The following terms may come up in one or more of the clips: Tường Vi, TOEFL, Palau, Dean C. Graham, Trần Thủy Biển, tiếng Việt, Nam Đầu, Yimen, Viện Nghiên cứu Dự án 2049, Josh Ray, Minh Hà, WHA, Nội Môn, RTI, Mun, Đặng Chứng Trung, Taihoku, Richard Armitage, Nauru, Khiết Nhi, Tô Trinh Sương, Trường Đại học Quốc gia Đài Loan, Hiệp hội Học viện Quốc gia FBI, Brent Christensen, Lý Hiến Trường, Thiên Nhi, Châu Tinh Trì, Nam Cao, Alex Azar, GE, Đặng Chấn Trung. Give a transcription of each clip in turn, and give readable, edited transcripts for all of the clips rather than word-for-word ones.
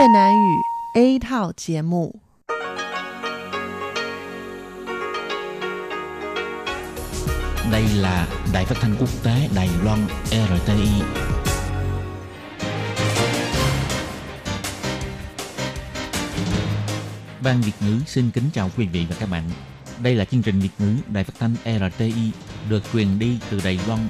Việt Nam ngữ A thảo节目. Đây là Đài Phát thanh Quốc tế Đài Loan RTI. Ban Việt ngữ xin kính chào quý vị và các bạn. Đây là chương trình Việt ngữ Đài Phát thanh RTI được truyền đi từ Đài Loan.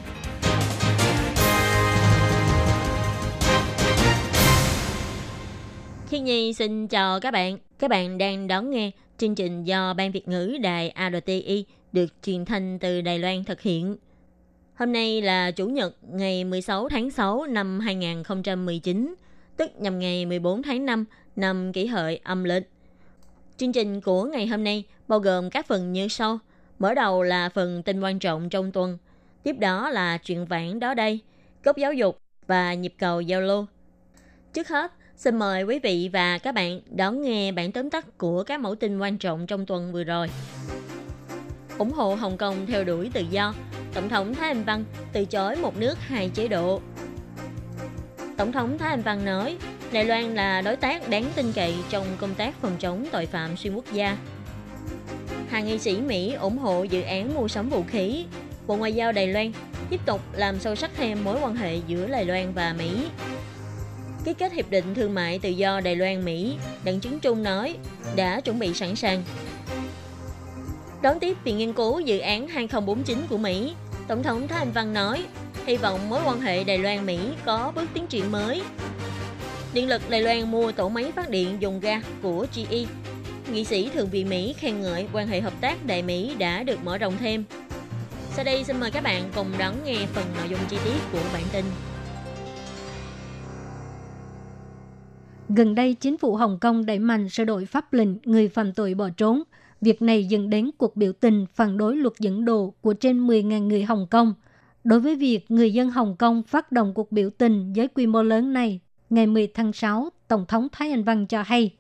Thiên Nhi xin chào các bạn. Các bạn đang đón nghe chương trình do Ban Việt ngữ Đài RTI được truyền thanh từ Đài Loan thực hiện. Hôm nay là Chủ nhật ngày 16 tháng 6 năm 2019, tức nhằm ngày 14 tháng 5 năm Kỷ Hợi âm lịch. Chương trình của ngày hôm nay bao gồm các phần như sau. Mở đầu là phần tin quan trọng trong tuần. Tiếp đó là chuyện vãng đó đây, góc giáo dục và nhịp cầu giao lưu. Trước hết, xin mời quý vị và các bạn đón nghe bản tóm tắt của các mẫu tin quan trọng trong tuần vừa rồi. Ủng hộ Hồng Kông theo đuổi tự do, Tổng thống Thái Anh Văn từ chối một nước hai chế độ. Tổng thống Thái Anh Văn nói, Đài Loan là đối tác đáng tin cậy trong công tác phòng chống tội phạm xuyên quốc gia. Hàng nghị sĩ Mỹ ủng hộ dự án mua sắm vũ khí. Bộ Ngoại giao Đài Loan tiếp tục làm sâu sắc thêm mối quan hệ giữa Đài Loan và Mỹ. Ký kết hiệp định thương mại tự do Đài Loan-Mỹ, Đặng Chứng Trung nói đã chuẩn bị sẵn sàng. Đón tiếp Viện Nghiên cứu Dự án 2049 của Mỹ, Tổng thống Thái Anh Văn nói hy vọng mối quan hệ Đài Loan-Mỹ có bước tiến triển mới. Điện lực Đài Loan mua tổ máy phát điện dùng ga của GE. Nghị sĩ Thượng viện Mỹ khen ngợi quan hệ hợp tác Đài Mỹ đã được mở rộng thêm. Sau đây xin mời các bạn cùng đón nghe phần nội dung chi tiết của bản tin. Gần đây, chính phủ Hồng Kông đẩy mạnh sửa đổi pháp lệnh người phạm tội bỏ trốn. Việc này dẫn đến cuộc biểu tình phản đối luật dẫn độ của trên 10.000 người Hồng Kông. Đối với việc người dân Hồng Kông phát động cuộc biểu tình với quy mô lớn này, ngày 10 tháng 6, Tổng thống Thái Anh Văn cho hay,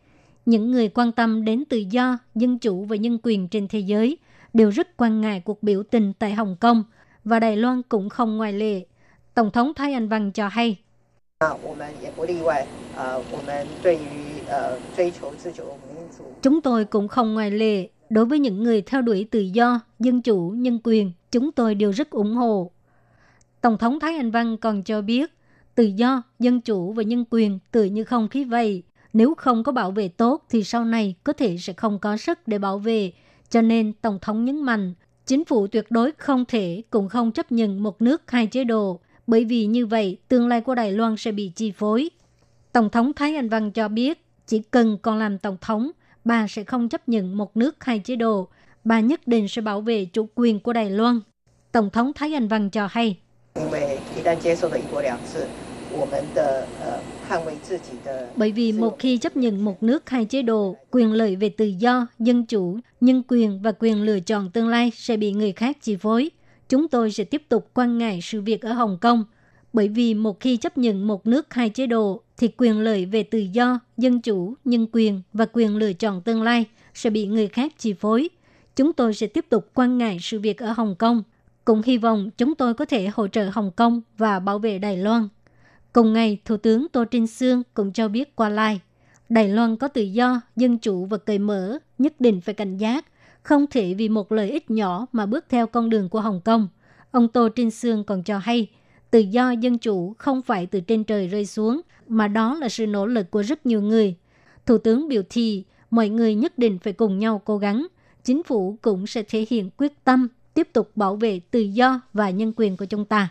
những người quan tâm đến tự do, dân chủ và nhân quyền trên thế giới đều rất quan ngại cuộc biểu tình tại Hồng Kông, và Đài Loan cũng không ngoại lệ. Tổng thống Thái Anh Văn cho hay, chúng tôi cũng không ngoại lệ. Đối với những người theo đuổi tự do, dân chủ, nhân quyền, chúng tôi đều rất ủng hộ. Tổng thống Thái Anh Văn còn cho biết, tự do, dân chủ và nhân quyền tự như không khí vậy. Nếu không có bảo vệ tốt thì sau này có thể sẽ không có sức để bảo vệ. Cho nên Tổng thống nhấn mạnh, chính phủ tuyệt đối không thể cũng không chấp nhận một nước hai chế độ. Bởi vì như vậy, tương lai của Đài Loan sẽ bị chi phối. Tổng thống Thái Anh Văn cho biết, chỉ cần còn làm Tổng thống, bà sẽ không chấp nhận một nước hai chế độ. Bà nhất định sẽ bảo vệ chủ quyền của Đài Loan. Tổng thống Thái Anh Văn cho hay, bởi vì một khi chấp nhận một nước hai chế độ, quyền lợi về tự do, dân chủ, nhân quyền và quyền lựa chọn tương lai sẽ bị người khác chi phối. Chúng tôi sẽ tiếp tục quan ngại sự việc ở Hồng Kông, bởi vì một khi chấp nhận một nước hai chế độ thì quyền lợi về tự do, dân chủ, nhân quyền và quyền lựa chọn tương lai sẽ bị người khác chi phối. Chúng tôi sẽ tiếp tục quan ngại sự việc ở Hồng Kông, cũng hy vọng chúng tôi có thể hỗ trợ Hồng Kông và bảo vệ Đài Loan. Cùng ngày, Thủ tướng Tô Trinh Sương cũng cho biết qua live, Đài Loan có tự do, dân chủ và cởi mở, nhất định phải cảnh giác. Không thể vì một lợi ích nhỏ mà bước theo con đường của Hồng Kông. Ông Tô Trinh Sương còn cho hay, tự do dân chủ không phải từ trên trời rơi xuống, mà đó là sự nỗ lực của rất nhiều người. Thủ tướng biểu thị, mọi người nhất định phải cùng nhau cố gắng. Chính phủ cũng sẽ thể hiện quyết tâm, tiếp tục bảo vệ tự do và nhân quyền của chúng ta.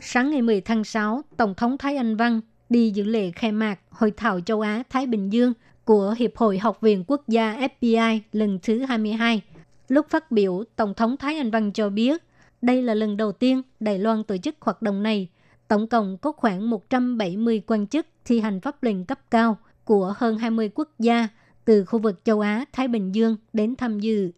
Sáng ngày 10 tháng 6, Tổng thống Thái Anh Văn đi dự lễ khai mạc Hội thảo châu Á-Thái Bình Dương của Hiệp hội Học viện Quốc gia FBI lần thứ 22. Lúc phát biểu, Tổng thống Thái Anh Văn cho biết, đây là lần đầu tiên Đài Loan tổ chức hoạt động này. Tổng cộng có khoảng 170 quan chức thi hành pháp lệnh cấp cao của hơn 20 quốc gia từ khu vực châu Á-Thái Bình Dương đến tham dự.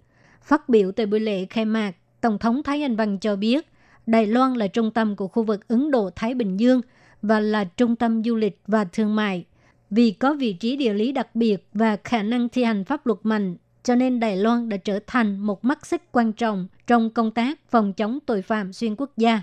Phát biểu tại buổi lễ khai mạc, Tổng thống Thái Anh Văn cho biết, Đài Loan là trung tâm của khu vực Ấn Độ-Thái Bình Dương, và là trung tâm du lịch và thương mại. Vì có vị trí địa lý đặc biệt và khả năng thi hành pháp luật mạnh, cho nên Đài Loan đã trở thành một mắt xích quan trọng trong công tác phòng chống tội phạm xuyên quốc gia.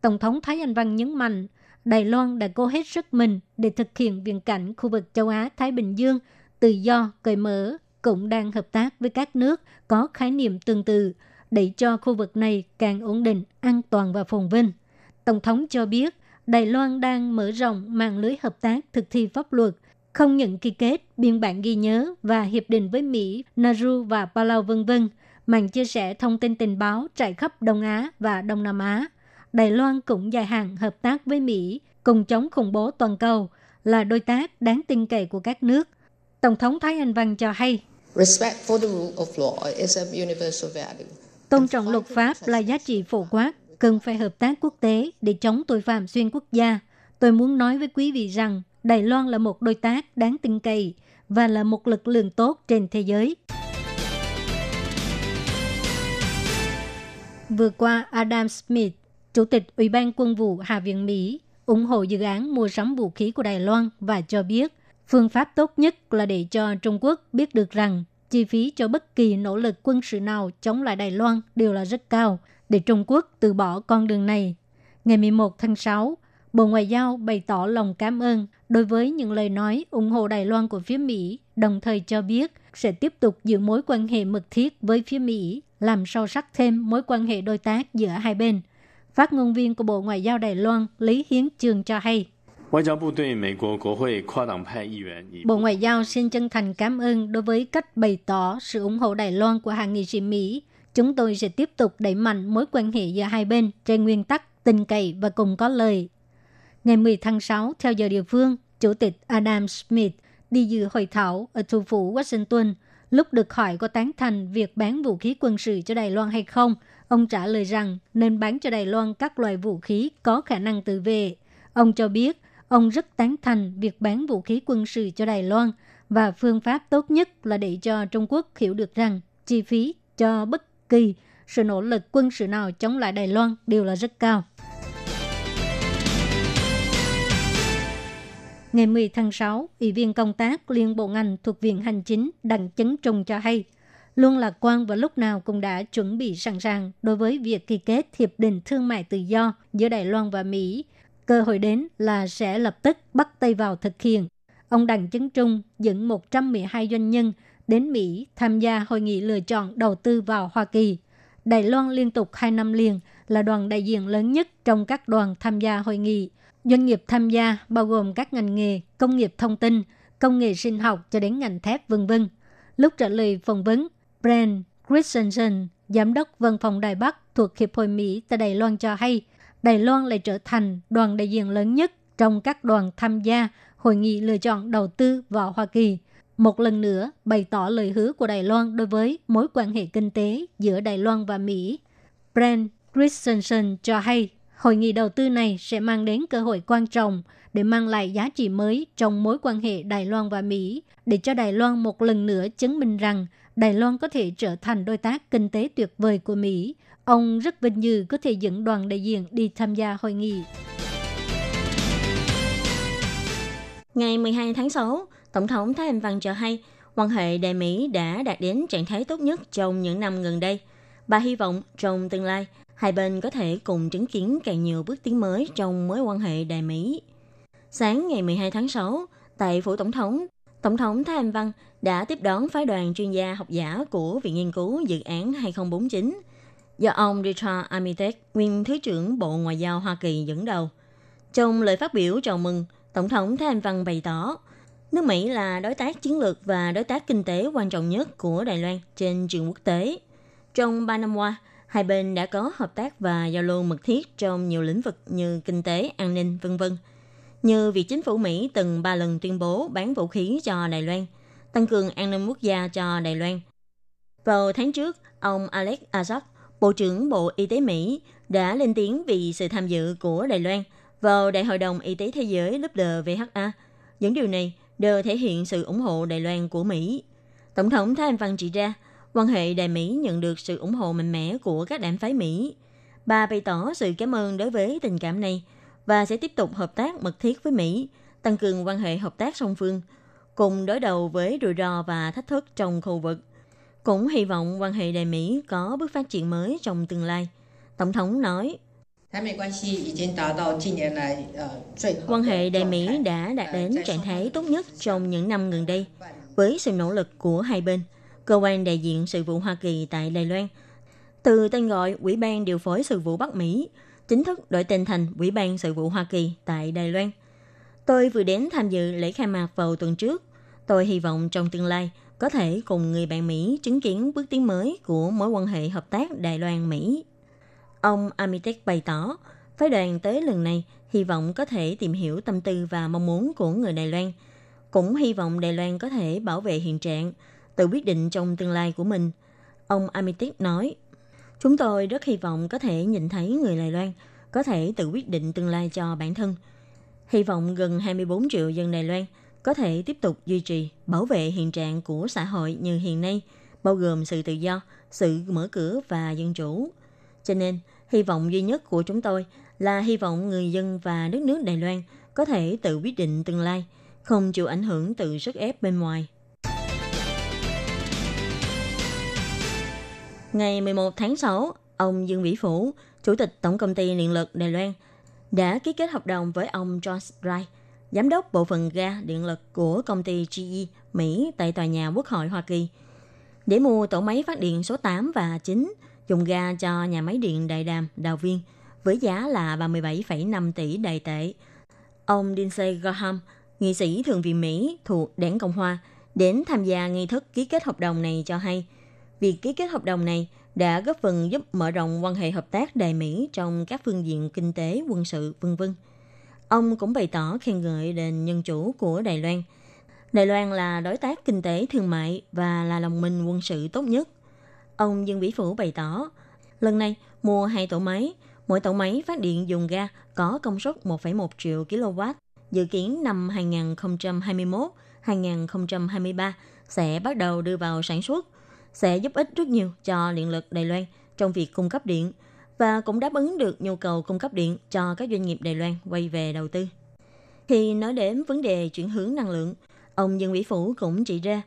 Tổng thống Thái Anh Văn nhấn mạnh, Đài Loan đã cố hết sức mình để thực hiện viễn cảnh khu vực châu Á-Thái Bình Dương tự do, cởi mở, cũng đang hợp tác với các nước có khái niệm tương tự để cho khu vực này càng ổn định, an toàn và phồn vinh. Tổng thống cho biết Đài Loan đang mở rộng mạng lưới hợp tác thực thi pháp luật, không những ký kết biên bản ghi nhớ và hiệp định với Mỹ, Nauru và Palau v.v., mạng chia sẻ thông tin tình báo trải khắp Đông Á và Đông Nam Á. Đài Loan cũng dài hạn hợp tác với Mỹ, cùng chống khủng bố toàn cầu, là đối tác đáng tin cậy của các nước. Tổng thống Thái Anh Văn cho hay, tôn trọng luật pháp là giá trị phổ quát, cần phải hợp tác quốc tế để chống tội phạm xuyên quốc gia. Tôi muốn nói với quý vị rằng Đài Loan là một đối tác đáng tin cậy và là một lực lượng tốt trên thế giới. Vừa qua, Adam Smith, Chủ tịch Ủy ban Quân vụ Hạ viện Mỹ, ủng hộ dự án mua sắm vũ khí của Đài Loan và cho biết phương pháp tốt nhất là để cho Trung Quốc biết được rằng chi phí cho bất kỳ nỗ lực quân sự nào chống lại Đài Loan đều là rất cao, để Trung Quốc từ bỏ con đường này. Ngày 11 tháng 6, Bộ Ngoại giao bày tỏ lòng cảm ơn đối với những lời nói ủng hộ Đài Loan của phía Mỹ, đồng thời cho biết sẽ tiếp tục giữ mối quan hệ mật thiết với phía Mỹ, làm sâu sắc thêm mối quan hệ đối tác giữa hai bên. Phát ngôn viên của Bộ Ngoại giao Đài Loan Lý Hiến Trường cho hay, Bộ Ngoại giao xin chân thành cảm ơn đối với cách bày tỏ sự ủng hộ Đài Loan của hàng nghị sĩ Mỹ. Chúng tôi sẽ tiếp tục đẩy mạnh mối quan hệ giữa hai bên trên nguyên tắc tin cậy và cùng có lợi. Ngày 10 tháng 6, theo giờ địa phương, Chủ tịch Adam Smith đi dự hội thảo ở thủ phủ Washington. Lúc được hỏi có tán thành việc bán vũ khí quân sự cho Đài Loan hay không, ông trả lời rằng nên bán cho Đài Loan các loại vũ khí có khả năng tự vệ. Ông cho biết ông rất tán thành việc bán vũ khí quân sự cho Đài Loan và phương pháp tốt nhất là để cho Trung Quốc hiểu được rằng chi phí cho bất kỳ sự nỗ lực quân sự nào chống lại Đài Loan đều là rất cao. Ngày 10 tháng 6, Ủy viên công tác Liên Bộ ngành thuộc Viện Hành chính Đặng Chấn Trung cho hay, luôn lạc quan và lúc nào cũng đã chuẩn bị sẵn sàng đối với việc ký kết Hiệp định Thương mại Tự do giữa Đài Loan và Mỹ. Cơ hội đến là sẽ lập tức bắt tay vào thực hiện. Ông Đặng Chứng Trung dẫn 112 doanh nhân đến Mỹ tham gia hội nghị lựa chọn đầu tư vào Hoa Kỳ. Đài Loan liên tục 2 năm liền là đoàn đại diện lớn nhất trong các đoàn tham gia hội nghị. Doanh nghiệp tham gia bao gồm các ngành nghề, công nghiệp thông tin, công nghệ sinh học cho đến ngành thép v.v. Lúc trả lời phỏng vấn, Brent Christensen, Giám đốc Văn phòng Đài Bắc thuộc Hiệp hội Mỹ tại Đài Loan cho hay, Đài Loan lại trở thành đoàn đại diện lớn nhất trong các đoàn tham gia hội nghị lựa chọn đầu tư vào Hoa Kỳ. Một lần nữa bày tỏ lời hứa của Đài Loan đối với mối quan hệ kinh tế giữa Đài Loan và Mỹ. Brent Christensen cho hay, hội nghị đầu tư này sẽ mang đến cơ hội quan trọng để mang lại giá trị mới trong mối quan hệ Đài Loan và Mỹ, để cho Đài Loan một lần nữa chứng minh rằng Đài Loan có thể trở thành đối tác kinh tế tuyệt vời của Mỹ. Ông rất vinh dự có thể dẫn đoàn đại diện đi tham gia hội nghị. Ngày 12 tháng 6, Tổng thống Thái Anh Văn cho hay quan hệ Đài Mỹ đã đạt đến trạng thái tốt nhất trong những năm gần đây. Bà hy vọng trong tương lai, hai bên có thể cùng chứng kiến càng nhiều bước tiến mới trong mối quan hệ Đài Mỹ. Sáng ngày 12 tháng 6, tại Phủ Tổng thống Thái Anh Văn đã tiếp đón phái đoàn chuyên gia học giả của Viện Nghiên cứu Dự án 2049 do ông Richard Armitage, nguyên Thứ trưởng Bộ Ngoại giao Hoa Kỳ dẫn đầu. Trong lời phát biểu chào mừng, Tổng thống Thái Anh Văn bày tỏ nước Mỹ là đối tác chiến lược và đối tác kinh tế quan trọng nhất của Đài Loan trên trường quốc tế. Trong 3 năm qua, hai bên đã có hợp tác và giao lưu mật thiết trong nhiều lĩnh vực như kinh tế, an ninh, v.v. Như việc chính phủ Mỹ từng 3 lần tuyên bố bán vũ khí cho Đài Loan, tăng cường an ninh quốc gia cho Đài Loan. Vào tháng trước, ông Alex Azar, Bộ trưởng Bộ Y tế Mỹ, đã lên tiếng vì sự tham dự của Đài Loan vào Đại hội đồng Y tế Thế giới lớp WHA. Những điều này đều thể hiện sự ủng hộ Đài Loan của Mỹ. Tổng thống Thái Anh Văn chỉ ra, quan hệ Đài Mỹ nhận được sự ủng hộ mạnh mẽ của các đảng phái Mỹ. Bà bày tỏ sự cảm ơn đối với tình cảm này và sẽ tiếp tục hợp tác mật thiết với Mỹ, tăng cường quan hệ hợp tác song phương, cùng đối đầu với rủi ro và thách thức trong khu vực. Cũng hy vọng quan hệ Đài Mỹ có bước phát triển mới trong tương lai. Tổng thống nói, Quan hệ Đài Mỹ đã đạt đến trạng thái tốt nhất trong những năm gần đây. Với sự nỗ lực của hai bên, cơ quan đại diện sự vụ Hoa Kỳ tại Đài Loan, từ tên gọi Ủy ban điều phối sự vụ Bắc Mỹ, chính thức đổi tên thành Ủy ban sự vụ Hoa Kỳ tại Đài Loan. Tôi vừa đến tham dự lễ khai mạc vào tuần trước. Tôi hy vọng trong tương lai có thể cùng người bạn Mỹ chứng kiến bước tiến mới của mối quan hệ hợp tác Đài Loan-Mỹ. Ông Armitage bày tỏ, phái đoàn tới lần này hy vọng có thể tìm hiểu tâm tư và mong muốn của người Đài Loan. Cũng hy vọng Đài Loan có thể bảo vệ hiện trạng, tự quyết định trong tương lai của mình. Ông Armitage nói, chúng tôi rất hy vọng có thể nhìn thấy người Đài Loan có thể tự quyết định tương lai cho bản thân. Hy vọng gần 24 triệu dân Đài Loan có thể tiếp tục duy trì, bảo vệ hiện trạng của xã hội như hiện nay, bao gồm sự tự do, sự mở cửa và dân chủ. Cho nên, hy vọng duy nhất của chúng tôi là hy vọng người dân và đất nước Đài Loan có thể tự quyết định tương lai, không chịu ảnh hưởng từ sức ép bên ngoài. Ngày 11 tháng 6, ông Dương Vĩ Phủ, Chủ tịch Tổng công ty Điện lực Đài Loan, đã ký kết hợp đồng với ông Josh Ray, Giám đốc bộ phận ga điện lực của công ty GE Mỹ tại Tòa nhà Quốc hội Hoa Kỳ, để mua tổ máy phát điện số 8 và 9 dùng ga cho nhà máy điện Đại Đàm, Đào Viên với giá là 37,5 tỷ Đài tệ. Ông Dean C. Graham, nghị sĩ Thượng viện Mỹ thuộc Đảng Cộng Hòa, đến tham gia nghi thức ký kết hợp đồng này cho hay, việc ký kết hợp đồng này đã góp phần giúp mở rộng quan hệ hợp tác Đài Mỹ trong các phương diện kinh tế, quân sự, v.v. Ông cũng bày tỏ khen ngợi nền dân chủ của Đài Loan. Đài Loan là đối tác kinh tế thương mại và là đồng minh quân sự tốt nhất. Ông Dương Vĩ Phủ bày tỏ, lần này mua 2 tổ máy, mỗi tổ máy phát điện dùng ga có công suất 1,1 triệu kW, dự kiến năm 2021-2023 sẽ bắt đầu đưa vào sản xuất, sẽ giúp ích rất nhiều cho điện lực Đài Loan trong việc cung cấp điện và cũng đáp ứng được nhu cầu cung cấp điện cho các doanh nghiệp Đài Loan quay về đầu tư. Khi nói đến vấn đề chuyển hướng năng lượng, ông Dương Vĩ Phủ cũng chỉ ra,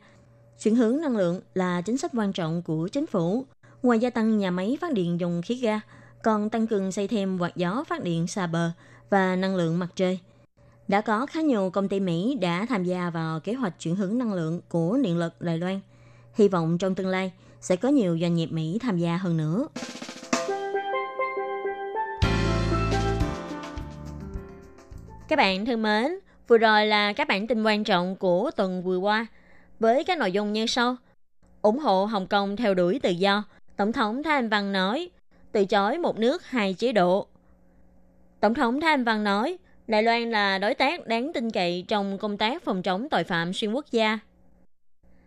chuyển hướng năng lượng là chính sách quan trọng của chính phủ. Ngoài gia tăng nhà máy phát điện dùng khí ga, còn tăng cường xây thêm quạt gió phát điện xa bờ và năng lượng mặt trời. Đã có khá nhiều công ty Mỹ đã tham gia vào kế hoạch chuyển hướng năng lượng của điện lực Đài Loan. Hy vọng trong tương lai sẽ có nhiều doanh nghiệp Mỹ tham gia hơn nữa. Các bạn thân mến, vừa rồi là các bản tin quan trọng của tuần vừa qua với các nội dung như sau. Ủng hộ Hồng Kông theo đuổi tự do, Tổng thống Thái Anh Văn nói, từ chối một nước hai chế độ. Tổng thống Thái Anh Văn nói, Đài Loan là đối tác đáng tin cậy trong công tác phòng chống tội phạm xuyên quốc gia.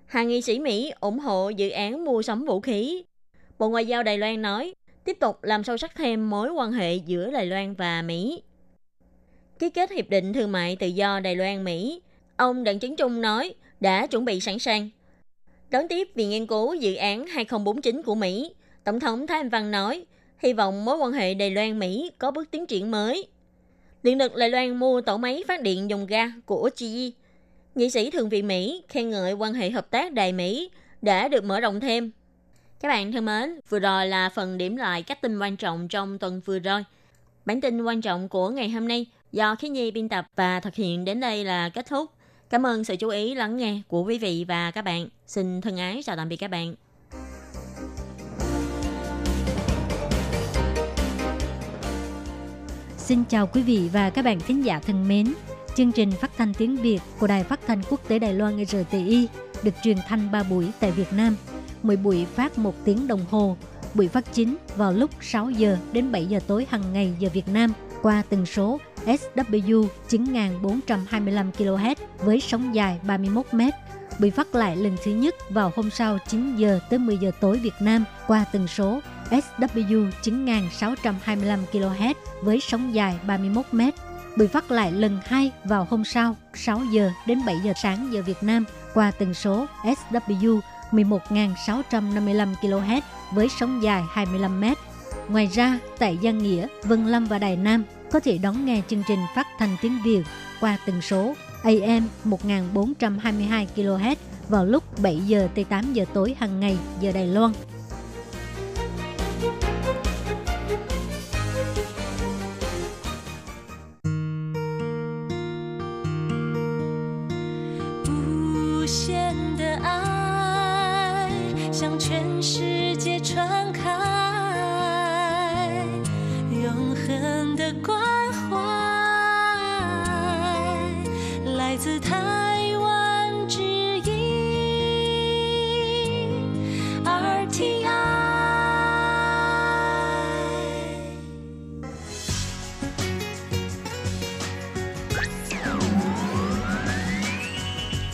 Hàng nghị sĩ Mỹ ủng hộ dự án mua sắm vũ khí. Bộ Ngoại giao Đài Loan nói, tiếp tục làm sâu sắc thêm mối quan hệ giữa Đài Loan và Mỹ. Ký kết Hiệp định Thương mại Tự do Đài Loan-Mỹ, ông Đặng Chứng Trung nói đã chuẩn bị sẵn sàng. Đón tiếp Viện Nghiên cứu Dự án 2049 của Mỹ, Tổng thống Thái Anh Văn nói hy vọng mối quan hệ Đài Loan-Mỹ có bước tiến triển mới. Điện lực Đài Loan mua tổ máy phát điện dùng ga của GE. Nghị sĩ Thượng viện Mỹ khen ngợi quan hệ hợp tác Đài-Mỹ đã được mở rộng thêm. Các bạn thân mến, vừa rồi là phần điểm lại các tin quan trọng trong tuần vừa rồi. Bản tin quan trọng của ngày hôm nay do Khí Nhi biên tập và thực hiện đến đây là kết thúc. Cảm ơn sự chú ý lắng nghe của quý vị và các bạn. Xin thân ái chào tạm biệt các bạn. Xin chào quý vị và các bạn khán giả thân mến. Chương trình phát thanh tiếng Việt của Đài Phát thanh Quốc tế Đài Loan RTI được truyền thanh 3 buổi tại Việt Nam. Mỗi buổi phát 1 tiếng đồng hồ. Buổi phát chính vào lúc 6 giờ đến 7 giờ tối hàng ngày giờ Việt Nam qua tần số SW 9425 kHz với sóng dài 31 m. Buổi phát lại lần thứ nhất vào hôm sau 9 giờ tới 10 giờ tối Việt Nam qua tần số SW 9625 kHz với sóng dài 31 m. Buổi phát lại lần 2 vào hôm sau 6 giờ đến 7 giờ sáng giờ Việt Nam qua tần số SW 11.655 kHz với sóng dài 25 m. Ngoài ra, tại Giang Nghĩa, Vân Lâm và Đài Nam có thể đón nghe chương trình phát thanh tiếng Việt qua tần số AM 1422 kHz vào lúc 7 giờ tới 8 giờ tối hàng ngày giờ Đài Loan.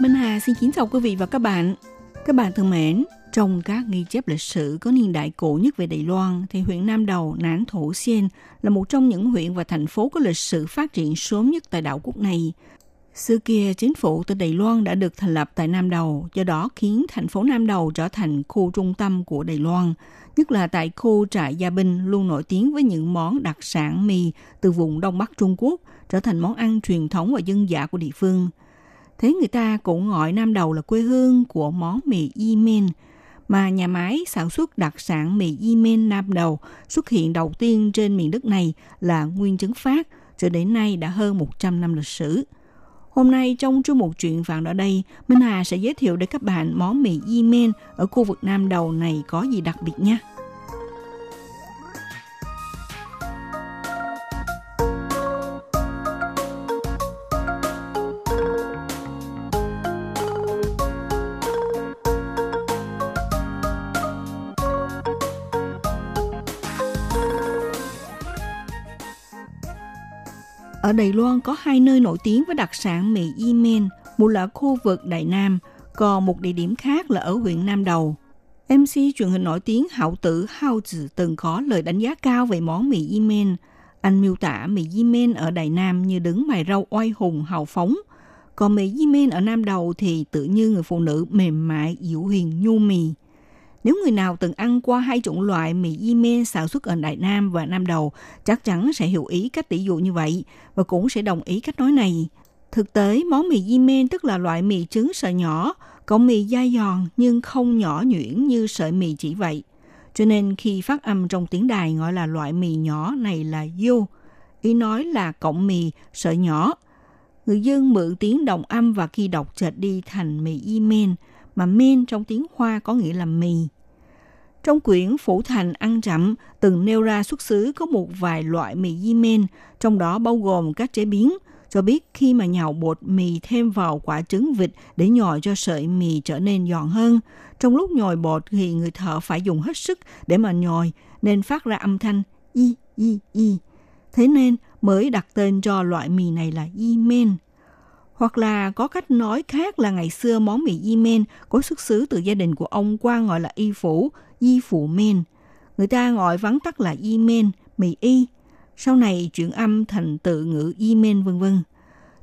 Minh Hà xin kính chào quý vị và các bạn. Các bạn thân mến, trong các ghi chép lịch sử có niên đại cổ nhất về Đài Loan thì huyện Nam Đầu, Nán Thổ Xuyên là một trong những huyện và thành phố có lịch sử phát triển sớm nhất tại đảo quốc này. Xưa kia, chính phủ từ Đài Loan đã được thành lập tại Nam Đầu, do đó khiến thành phố Nam Đầu trở thành khu trung tâm của Đài Loan, nhất là tại khu trại Gia Binh luôn nổi tiếng với những món đặc sản mì từ vùng Đông Bắc Trung Quốc, trở thành món ăn truyền thống và dân dã của địa phương. Thế người ta cũng gọi Nam Đầu là quê hương của món mì Yimen, mà nhà máy sản xuất đặc sản mì Yimen Nam Đầu xuất hiện đầu tiên trên miền đất này là Nguyên Trấn Phát, cho đến nay đã hơn 100 năm lịch sử. Hôm nay trong chương mục Chuyện vàng ở đây, Minh Hà sẽ giới thiệu đến các bạn món mì Yimen ở khu vực Nam Đầu này có gì đặc biệt nhé. Ở Đài Loan có hai nơi nổi tiếng với đặc sản mì Yimen, một là khu vực Đài Nam, còn một địa điểm khác là ở huyện Nam Đầu. MC truyền hình nổi tiếng Hảo Tử Howie từng có lời đánh giá cao về món mì Yimen. Anh miêu tả mì Yimen ở Đài Nam như đứng mài rau oai hùng hào phóng, còn mì Yimen ở Nam Đầu thì tự như người phụ nữ mềm mại, dịu hiền, nhu mì. Nếu người nào từng ăn qua hai chủng loại mì Yimen sản xuất ở Đài Nam và Nam Đầu, chắc chắn sẽ hiểu ý cách tỉ dụ như vậy và cũng sẽ đồng ý cách nói này. Thực tế, món mì Yimen tức là loại mì trứng sợi nhỏ, còn mì dai giòn nhưng không nhỏ nhuyễn như sợi mì chỉ vậy. Cho nên khi phát âm trong tiếng Đài gọi là loại mì nhỏ này là yu, ý nói là cọng mì sợi nhỏ. Người dân mượn tiếng đồng âm và khi đọc chệch đi thành mì Yimen, mà men trong tiếng Hoa có nghĩa là mì. Trong quyển Phủ Thành Ăn Chậm từng nêu ra xuất xứ có một vài loại mì Yimen, trong đó bao gồm các chế biến, cho biết khi mà nhào bột mì thêm vào quả trứng vịt để nhồi cho sợi mì trở nên giòn hơn. Trong lúc nhồi bột thì người thợ phải dùng hết sức để mà nhồi, nên phát ra âm thanh y, y, y. Thế nên mới đặt tên cho loại mì này là Yimen. Hoặc là có cách nói khác là ngày xưa món mì Yimen có xuất xứ từ gia đình của ông Quang gọi là Y Phủ, Di Phụ Men. Người ta gọi vắn tắt là Yimen, mì Y. Sau này chuyển âm thành tự ngữ Yimen v.v.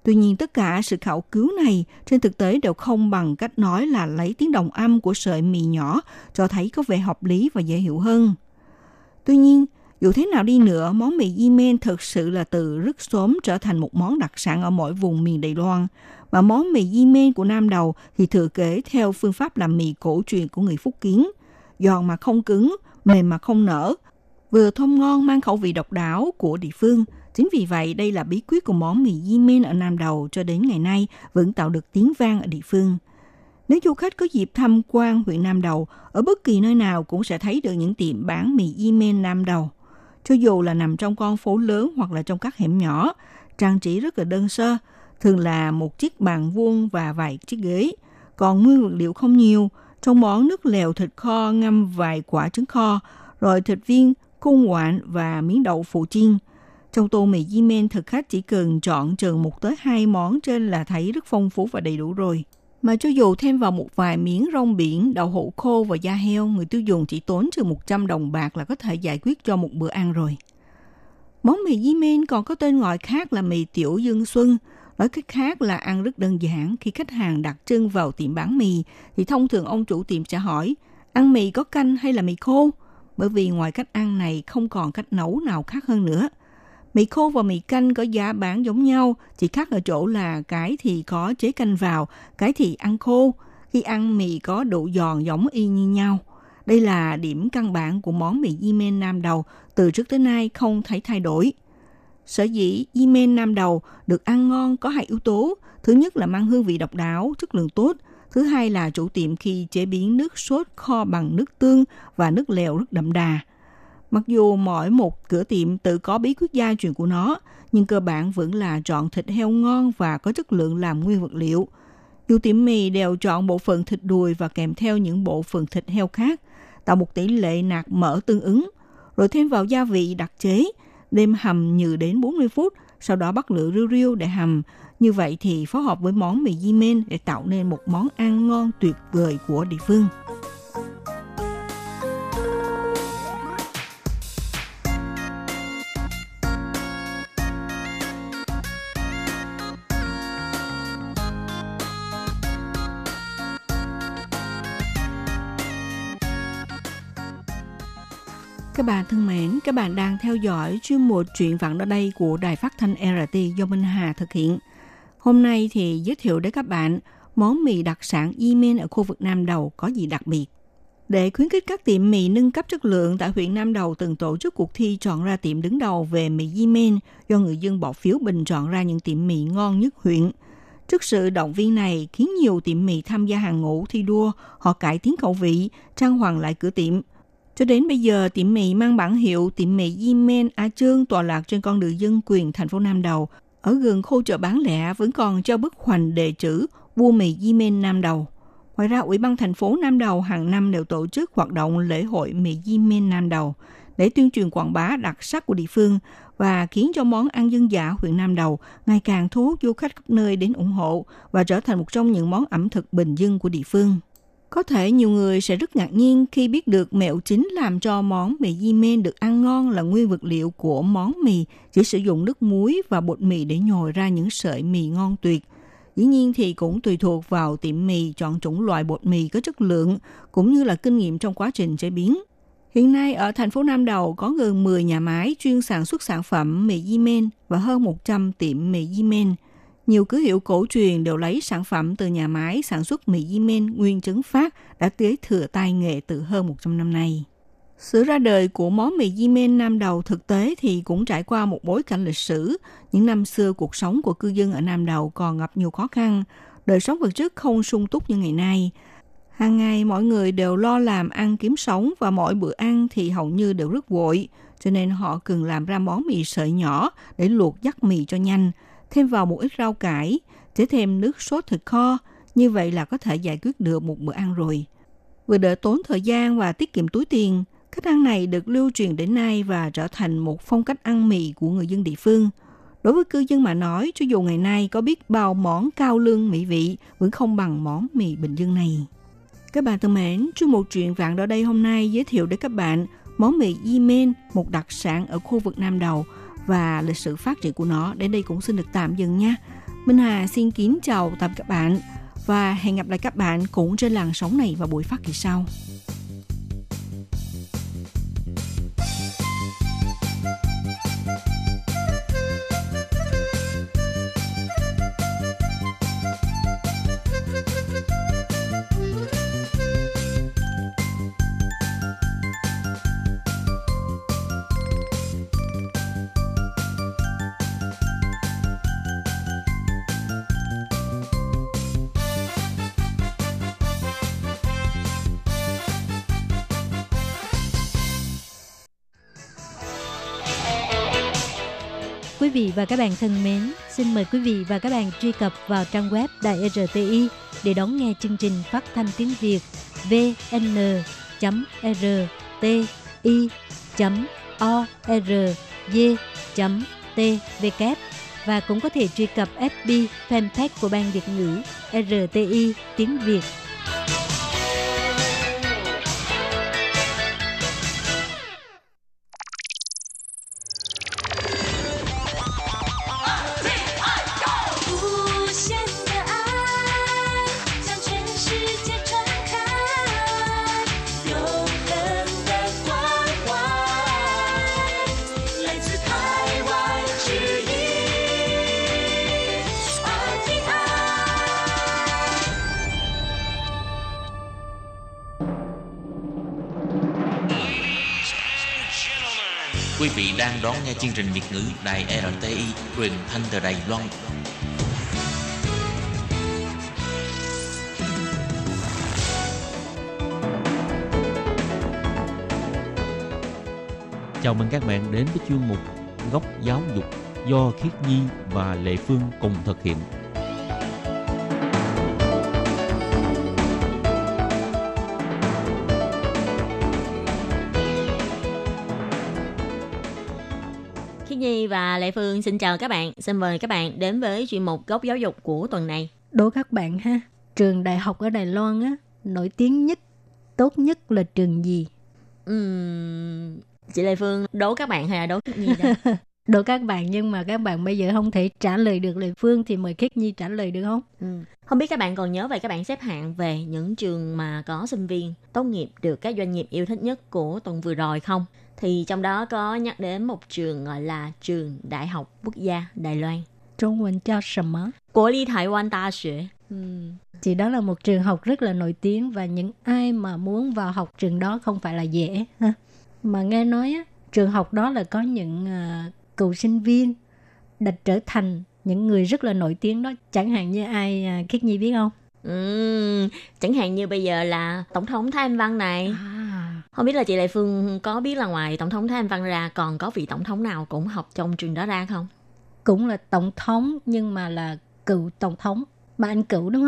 Tuy nhiên tất cả sự khảo cứu này trên thực tế đều không bằng cách nói là lấy tiếng đồng âm của sợi mì nhỏ, cho thấy có vẻ hợp lý và dễ hiểu hơn. Tuy nhiên, dù thế nào đi nữa, món mì Yimen thực sự là từ rất sớm trở thành một món đặc sản ở mỗi vùng miền Đài Loan, mà món mì Yimen của Nam Đầu thì thừa kế theo phương pháp làm mì cổ truyền của người Phúc Kiến, giòn mà không cứng, mềm mà không nở, vừa thơm ngon mang khẩu vị độc đáo của địa phương. Chính vì vậy, đây là bí quyết của món mì Yimen ở Nam Đầu cho đến ngày nay vẫn tạo được tiếng vang ở địa phương. Nếu du khách có dịp tham quan huyện Nam Đầu, ở bất kỳ nơi nào cũng sẽ thấy được những tiệm bán mì Yimen Nam Đầu. Cho dù là nằm trong con phố lớn hoặc là trong các hẻm nhỏ, trang trí rất là đơn sơ, thường là một chiếc bàn vuông và vài chiếc ghế. Còn nguyên vật liệu không nhiều, trong món nước lèo thịt kho ngâm vài quả trứng kho, rồi thịt viên, cung ngoạn và miếng đậu phụ chiên. Trong tô mì Yimen, thực khách chỉ cần chọn chừng 1 tới 2 món trên là thấy rất phong phú và đầy đủ rồi. Mà cho dù thêm vào một vài miếng rong biển, đậu hũ khô và da heo, người tiêu dùng chỉ tốn chừng 100 đồng bạc là có thể giải quyết cho một bữa ăn rồi. Món mì Yimen còn có tên gọi khác là mì tiểu dương xuân, Nói cách khác là ăn rất đơn giản. Khi khách hàng đặt chân vào tiệm bán mì thì thông thường ông chủ tiệm sẽ hỏi ăn mì có canh hay là mì khô? Bởi vì ngoài cách ăn này không còn cách nấu nào khác hơn nữa. Mì khô và mì canh có giá bán giống nhau, chỉ khác ở chỗ là cái thì có chế canh vào, cái thì ăn khô. Khi ăn mì có độ giòn giống y như nhau. Đây là điểm căn bản của món mì Yemen Nam Đầu, từ trước tới nay không thấy thay đổi. Sở dĩ Yemen Nam Đầu được ăn ngon có hai yếu tố. Thứ nhất là mang hương vị độc đáo, chất lượng tốt. Thứ hai là chủ tiệm khi chế biến nước sốt kho bằng nước tương và nước lèo rất đậm đà. Mặc dù mỗi một cửa tiệm tự có bí quyết gia truyền của nó, nhưng cơ bản vẫn là chọn thịt heo ngon và có chất lượng làm nguyên vật liệu. Dù tiệm mì đều chọn bộ phận thịt đùi và kèm theo những bộ phận thịt heo khác, tạo một tỷ lệ nạc mỡ tương ứng, rồi thêm vào gia vị đặc chế, đem hầm nhừ đến 40 phút, sau đó bắt lửa riu riu để hầm. Như vậy thì phối hợp với món mì Yemen để tạo nên một món ăn ngon tuyệt vời của địa phương. Các bạn thân mến, các bạn đang theo dõi chuyên mục Chuyện vặt ở đây của Đài Phát thanh RTI do Minh Hà thực hiện. Hôm nay thì giới thiệu đến các bạn món mì đặc sản Yemen ở khu vực Nam Đầu có gì đặc biệt. Để khuyến khích các tiệm mì nâng cấp chất lượng, tại huyện Nam Đầu từng tổ chức cuộc thi chọn ra tiệm đứng đầu về mì Yemen do người dân bỏ phiếu bình chọn ra những tiệm mì ngon nhất huyện. Trước sự động viên này khiến nhiều tiệm mì tham gia hàng ngũ thi đua, họ cải tiến khẩu vị, trang hoàng lại cửa tiệm. Cho đến bây giờ, tiệm mì mang bảng hiệu tiệm mì Yemen A Chương tọa lạc trên con đường Dân Quyền thành phố Nam Đầu, ở gần khu chợ bán lẻ vẫn còn treo bức hoành đề chữ vua mì Yemen Nam Đầu. Ngoài ra, Ủy ban thành phố Nam Đầu hàng năm đều tổ chức hoạt động lễ hội mì Yemen Nam Đầu để tuyên truyền quảng bá đặc sắc của địa phương và khiến cho món ăn dân dã huyện Nam Đầu ngày càng thu hút du khách khắp nơi đến ủng hộ và trở thành một trong những món ẩm thực bình dân của địa phương. Có thể nhiều người sẽ rất ngạc nhiên khi biết được mẹo chính làm cho món mì Yemen được ăn ngon là nguyên vật liệu của món mì chỉ sử dụng nước muối và bột mì để nhồi ra những sợi mì ngon tuyệt. Dĩ nhiên thì cũng tùy thuộc vào tiệm mì chọn chủng loại bột mì có chất lượng cũng như là kinh nghiệm trong quá trình chế biến. Hiện nay ở thành phố Nam Đầu có gần 10 nhà máy chuyên sản xuất sản phẩm mì Yemen và hơn 100 tiệm mì Yemen. Nhiều cửa hiệu cổ truyền đều lấy sản phẩm từ nhà máy sản xuất mì Yemen nguyên trứng Pháp đã kế thừa tay nghề từ hơn 100 năm nay. Sự ra đời của món mì Yemen Nam Đầu thực tế thì cũng trải qua một bối cảnh lịch sử. Những năm xưa cuộc sống của cư dân ở Nam Đầu còn gặp nhiều khó khăn, đời sống vật chất không sung túc như ngày nay. Hàng ngày mọi người đều lo làm ăn kiếm sống và mỗi bữa ăn thì hầu như đều rất vội, cho nên họ cần làm ra món mì sợi nhỏ để luộc dắt mì cho nhanh. Thêm vào một ít rau cải, chế thêm nước sốt thịt kho, như vậy là có thể giải quyết được một bữa ăn rồi. Vừa đỡ tốn thời gian và tiết kiệm túi tiền, cách ăn này được lưu truyền đến nay và trở thành một phong cách ăn mì của người dân địa phương. Đối với cư dân mà nói, cho dù ngày nay có biết bao món cao lương mỹ vị, vẫn không bằng món mì bình dân này. Các bạn thân mến, trong một chuyện vạn đó đây hôm nay giới thiệu đến các bạn món mì Yemen, một đặc sản ở khu vực Nam Đầu, và lịch sử phát triển của nó. Đến đây cũng xin được tạm dừng nha. Minh Hà xin kính chào tạm các bạn và hẹn gặp lại các bạn cũng trên làn sóng này vào buổi phát kỳ sau. Quý vị và các bạn thân mến, xin mời quý vị và các bạn truy cập vào trang web Đài RTI để đón nghe chương trình phát thanh tiếng Việt vn.rti.org.tvk và cũng có thể truy cập FB fanpage của Ban Việt ngữ RTI tiếng Việt. Ooh. Quý vị đang đón nghe chương trình Việt ngữ Đài RTI truyền thanh từ Đài Loan. Chào mừng các bạn đến với chuyên mục Góc Giáo dục do Khiết Nhi và Lệ Phương cùng thực hiện. Và Lệ Phương xin chào các bạn. Xin mời các bạn đến với chuyên mục Góc Giáo dục của tuần này. Đố các bạn ha, trường đại học ở Đài Loan á, nổi tiếng nhất, tốt nhất là trường gì? Chị Lệ Phương đố các bạn hay là đố Khiết Nhi đây? Đố các bạn, nhưng mà các bạn bây giờ không thể trả lời được Lệ Phương thì mời Khiết Nhi trả lời được không? Không biết các bạn còn nhớ về các bạn xếp hạng về những trường mà có sinh viên tốt nghiệp được các doanh nghiệp yêu thích nhất của tuần vừa rồi không? Thì trong đó có nhắc đến một trường gọi là Trường Đại học Quốc gia Đài Loan. Trung Quốc cho sầm á? Quốc lý Thái Văn Đại Học. Thì đó là một trường học rất là nổi tiếng và những ai mà muốn vào học trường đó không phải là dễ. Ha? Mà nghe nói á, trường học đó là có những cựu sinh viên đã trở thành những người rất là nổi tiếng đó. Chẳng hạn như ai Khiết Nhi biết không? Chẳng hạn như bây giờ là Tổng thống Thái Anh Văn này. Không biết là chị Lệ Phương có biết là ngoài Tổng thống Thái Anh Văn ra còn có vị Tổng thống nào cũng học trong trường đó ra không? Cũng là Tổng thống nhưng mà là cựu Tổng thống Mã Anh Cửu đúng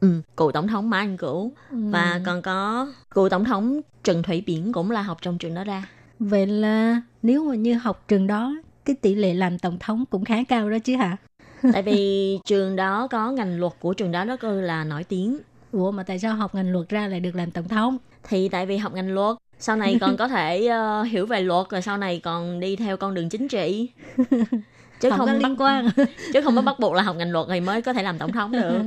không? Cựu Tổng thống Mã Anh Cửu. Và còn có cựu Tổng thống Trần Thủy Biển cũng là học trong trường đó ra. Vậy là nếu mà như học trường đó, cái tỷ lệ làm Tổng thống cũng khá cao đó chứ hả? Tại vì trường đó có ngành luật của trường đó đó cơ là nổi tiếng. Ủa mà tại sao học ngành luật ra lại được làm Tổng thống? Thì tại vì học ngành luật, sau này còn có thể hiểu về luật rồi sau này còn đi theo con đường chính trị. Chứ không có liên quan. Chứ không có bắt buộc là học ngành luật thì mới có thể làm Tổng thống được.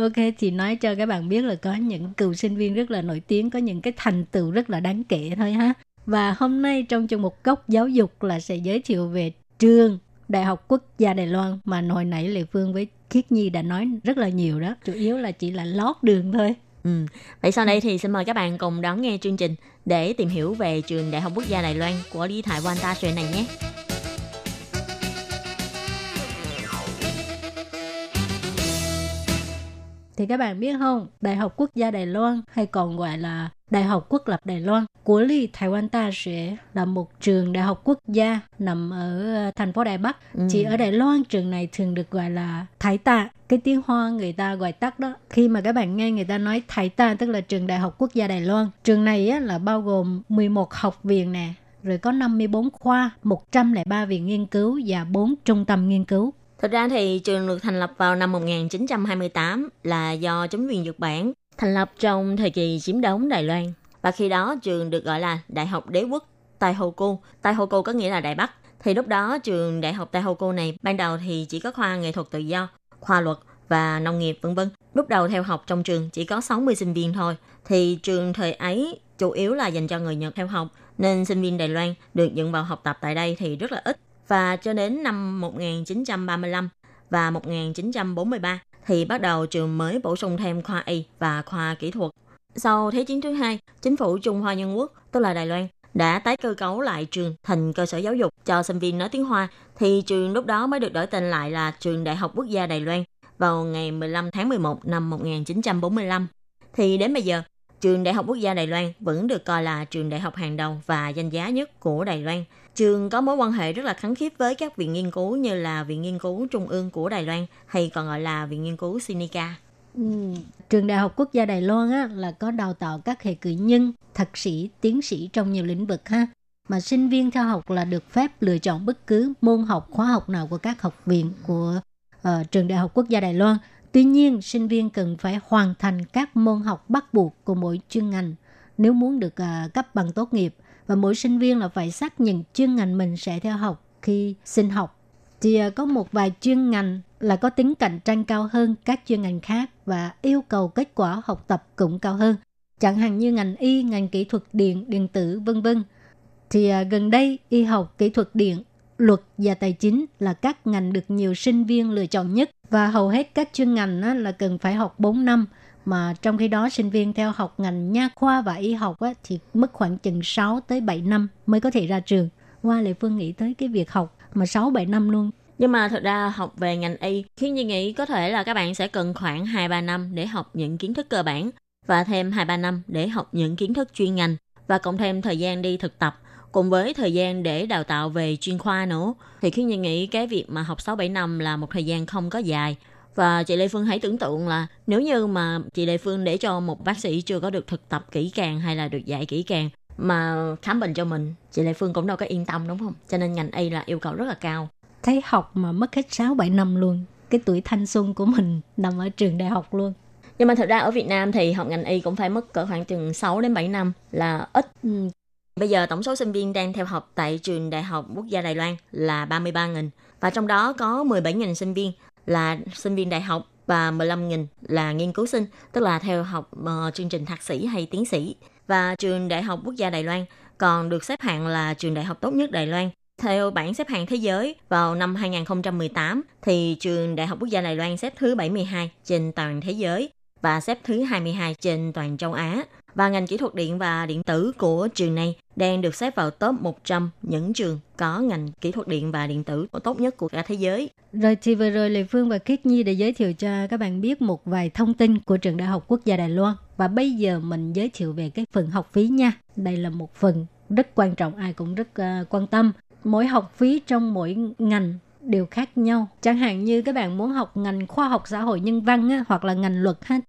Ok, thì nói cho các bạn biết là có những cựu sinh viên rất là nổi tiếng, có những cái thành tựu rất là đáng kể thôi ha. Và hôm nay trong chương mục Góc Giáo dục là sẽ giới thiệu về trường Đại học Quốc gia Đài Loan mà hồi nãy Lệ Phương với Khiết Nhi đã nói rất là nhiều đó. Chủ yếu là chỉ là lót đường thôi. Vậy sau đây thì xin mời các bạn cùng đón nghe chương trình để tìm hiểu về trường Đại học Quốc gia Đài Loan của Lý Thái Quan Ta Xuê này nhé. Thì các bạn biết không, Đại học Quốc gia Đài Loan hay còn gọi là Đại học Quốc lập Đài Loan của Lý Thái Quan Ta Xuê là một trường đại học quốc gia nằm ở thành phố Đài Bắc. Chỉ ở Đài Loan trường này thường được gọi là Thái Tạ. Cái tiếng Hoa người ta gọi tắt đó. Khi mà các bạn nghe người ta nói Thái Tạ tức là trường Đại học Quốc gia Đài Loan. Trường này á, là bao gồm 11 học viện nè, rồi có 54 khoa, 103 viện nghiên cứu và 4 trung tâm nghiên cứu. Thực ra thì trường được thành lập vào năm 1928 là do chính quyền Nhật Bản thành lập trong thời kỳ chiếm đóng Đài Loan. Và khi đó trường được gọi là Đại học Đế quốc Taihoku. Taihoku có nghĩa là Đài Bắc. Thì lúc đó trường Đại học Taihoku này ban đầu thì chỉ có khoa nghệ thuật tự do, khoa luật và nông nghiệp v.v. Lúc đầu theo học trong trường chỉ có 60 sinh viên thôi. Thì trường thời ấy chủ yếu là dành cho người Nhật theo học nên sinh viên Đài Loan được dẫn vào học tập tại đây thì rất là ít. Và cho đến năm 1935 và 1943 thì bắt đầu trường mới bổ sung thêm khoa y và khoa kỹ thuật. Sau Thế chiến thứ hai, chính phủ Trung Hoa Nhân Quốc, tức là Đài Loan, đã tái cơ cấu lại trường thành cơ sở giáo dục cho sinh viên nói tiếng Hoa. Thì trường lúc đó mới được đổi tên lại là Trường Đại học Quốc gia Đài Loan vào ngày 15 tháng 11 năm 1945. Thì đến bây giờ, Trường Đại học Quốc gia Đài Loan vẫn được coi là trường đại học hàng đầu và danh giá nhất của Đài Loan. Trường có mối quan hệ rất là khăng khít với các viện nghiên cứu như là Viện Nghiên cứu Trung ương của Đài Loan hay còn gọi là Viện Nghiên cứu Sinica. Trường Đại học Quốc gia Đài Loan á, là có đào tạo các hệ cử nhân, thạc sĩ, tiến sĩ trong nhiều lĩnh vực ha. Mà sinh viên theo học là được phép lựa chọn bất cứ môn học, khóa học nào của các học viện của Trường Đại học Quốc gia Đài Loan. Tuy nhiên, sinh viên cần phải hoàn thành các môn học bắt buộc của mỗi chuyên ngành nếu muốn được cấp bằng tốt nghiệp. Và mỗi sinh viên là phải xác nhận chuyên ngành mình sẽ theo học khi xin học. Thì có một vài chuyên ngành là có tính cạnh tranh cao hơn các chuyên ngành khác và yêu cầu kết quả học tập cũng cao hơn. Chẳng hạn như ngành y, ngành kỹ thuật điện, điện tử, v.v. Thì gần đây, y học, kỹ thuật điện, luật và tài chính là các ngành được nhiều sinh viên lựa chọn nhất. Và hầu hết các chuyên ngành á, là cần phải học 4 năm. Mà trong khi đó, sinh viên theo học ngành nha khoa và y học á, thì mất khoảng chừng 6 tới 7 năm mới có thể ra trường. Hoa Lệ Phương nghĩ tới cái việc học mà 6-7 năm luôn. Nhưng mà thật ra học về ngành y khiến Nhi nghĩ có thể là các bạn sẽ cần khoảng 2-3 năm để học những kiến thức cơ bản và thêm 2-3 năm để học những kiến thức chuyên ngành và cộng thêm thời gian đi thực tập cùng với thời gian để đào tạo về chuyên khoa nữa. Thì khiến Nhi nghĩ cái việc mà học 6-7 năm là một thời gian không có dài. Và chị Lê Phương hãy tưởng tượng là nếu như mà chị Lê Phương để cho một bác sĩ chưa có được thực tập kỹ càng hay là được dạy kỹ càng mà khám bệnh cho mình, chị Lê Phương cũng đâu có yên tâm, đúng không? Cho nên ngành y là yêu cầu rất là cao. Thấy học mà mất hết 6-7 năm luôn, cái tuổi thanh xuân của mình nằm ở trường đại học luôn. Nhưng mà thật ra ở Việt Nam thì học ngành y cũng phải mất cỡ khoảng chừng 6-7 năm là ít. Bây giờ tổng số sinh viên đang theo học tại Trường Đại học Quốc gia Đài Loan là 33.000 và trong đó có 17.000 sinh viên là sinh viên đại học và 15.000 là nghiên cứu sinh, tức là theo học chương trình thạc sĩ hay tiến sĩ. Và Trường Đại học Quốc gia Đài Loan còn được xếp hạng là trường đại học tốt nhất Đài Loan. Theo bảng xếp hạng thế giới vào năm 2018 thì Trường Đại học Quốc gia Đài Loan xếp thứ 72 trên toàn thế giới và xếp thứ 22 trên toàn châu Á. Và ngành kỹ thuật điện và điện tử của trường này đang được xếp vào top 100 những trường có ngành kỹ thuật điện và điện tử tốt nhất của cả thế giới. Rồi thì vừa rồi Lê Phương và Khiết Nhi đã giới thiệu cho các bạn biết một vài thông tin của Trường Đại học Quốc gia Đài Loan. Và bây giờ mình giới thiệu về cái phần học phí nha. Đây là một phần rất quan trọng, ai cũng rất quan tâm. Mỗi học phí trong mỗi ngành đều khác nhau. Chẳng hạn như các bạn muốn học ngành khoa học xã hội nhân văn á, hoặc là ngành luật ha,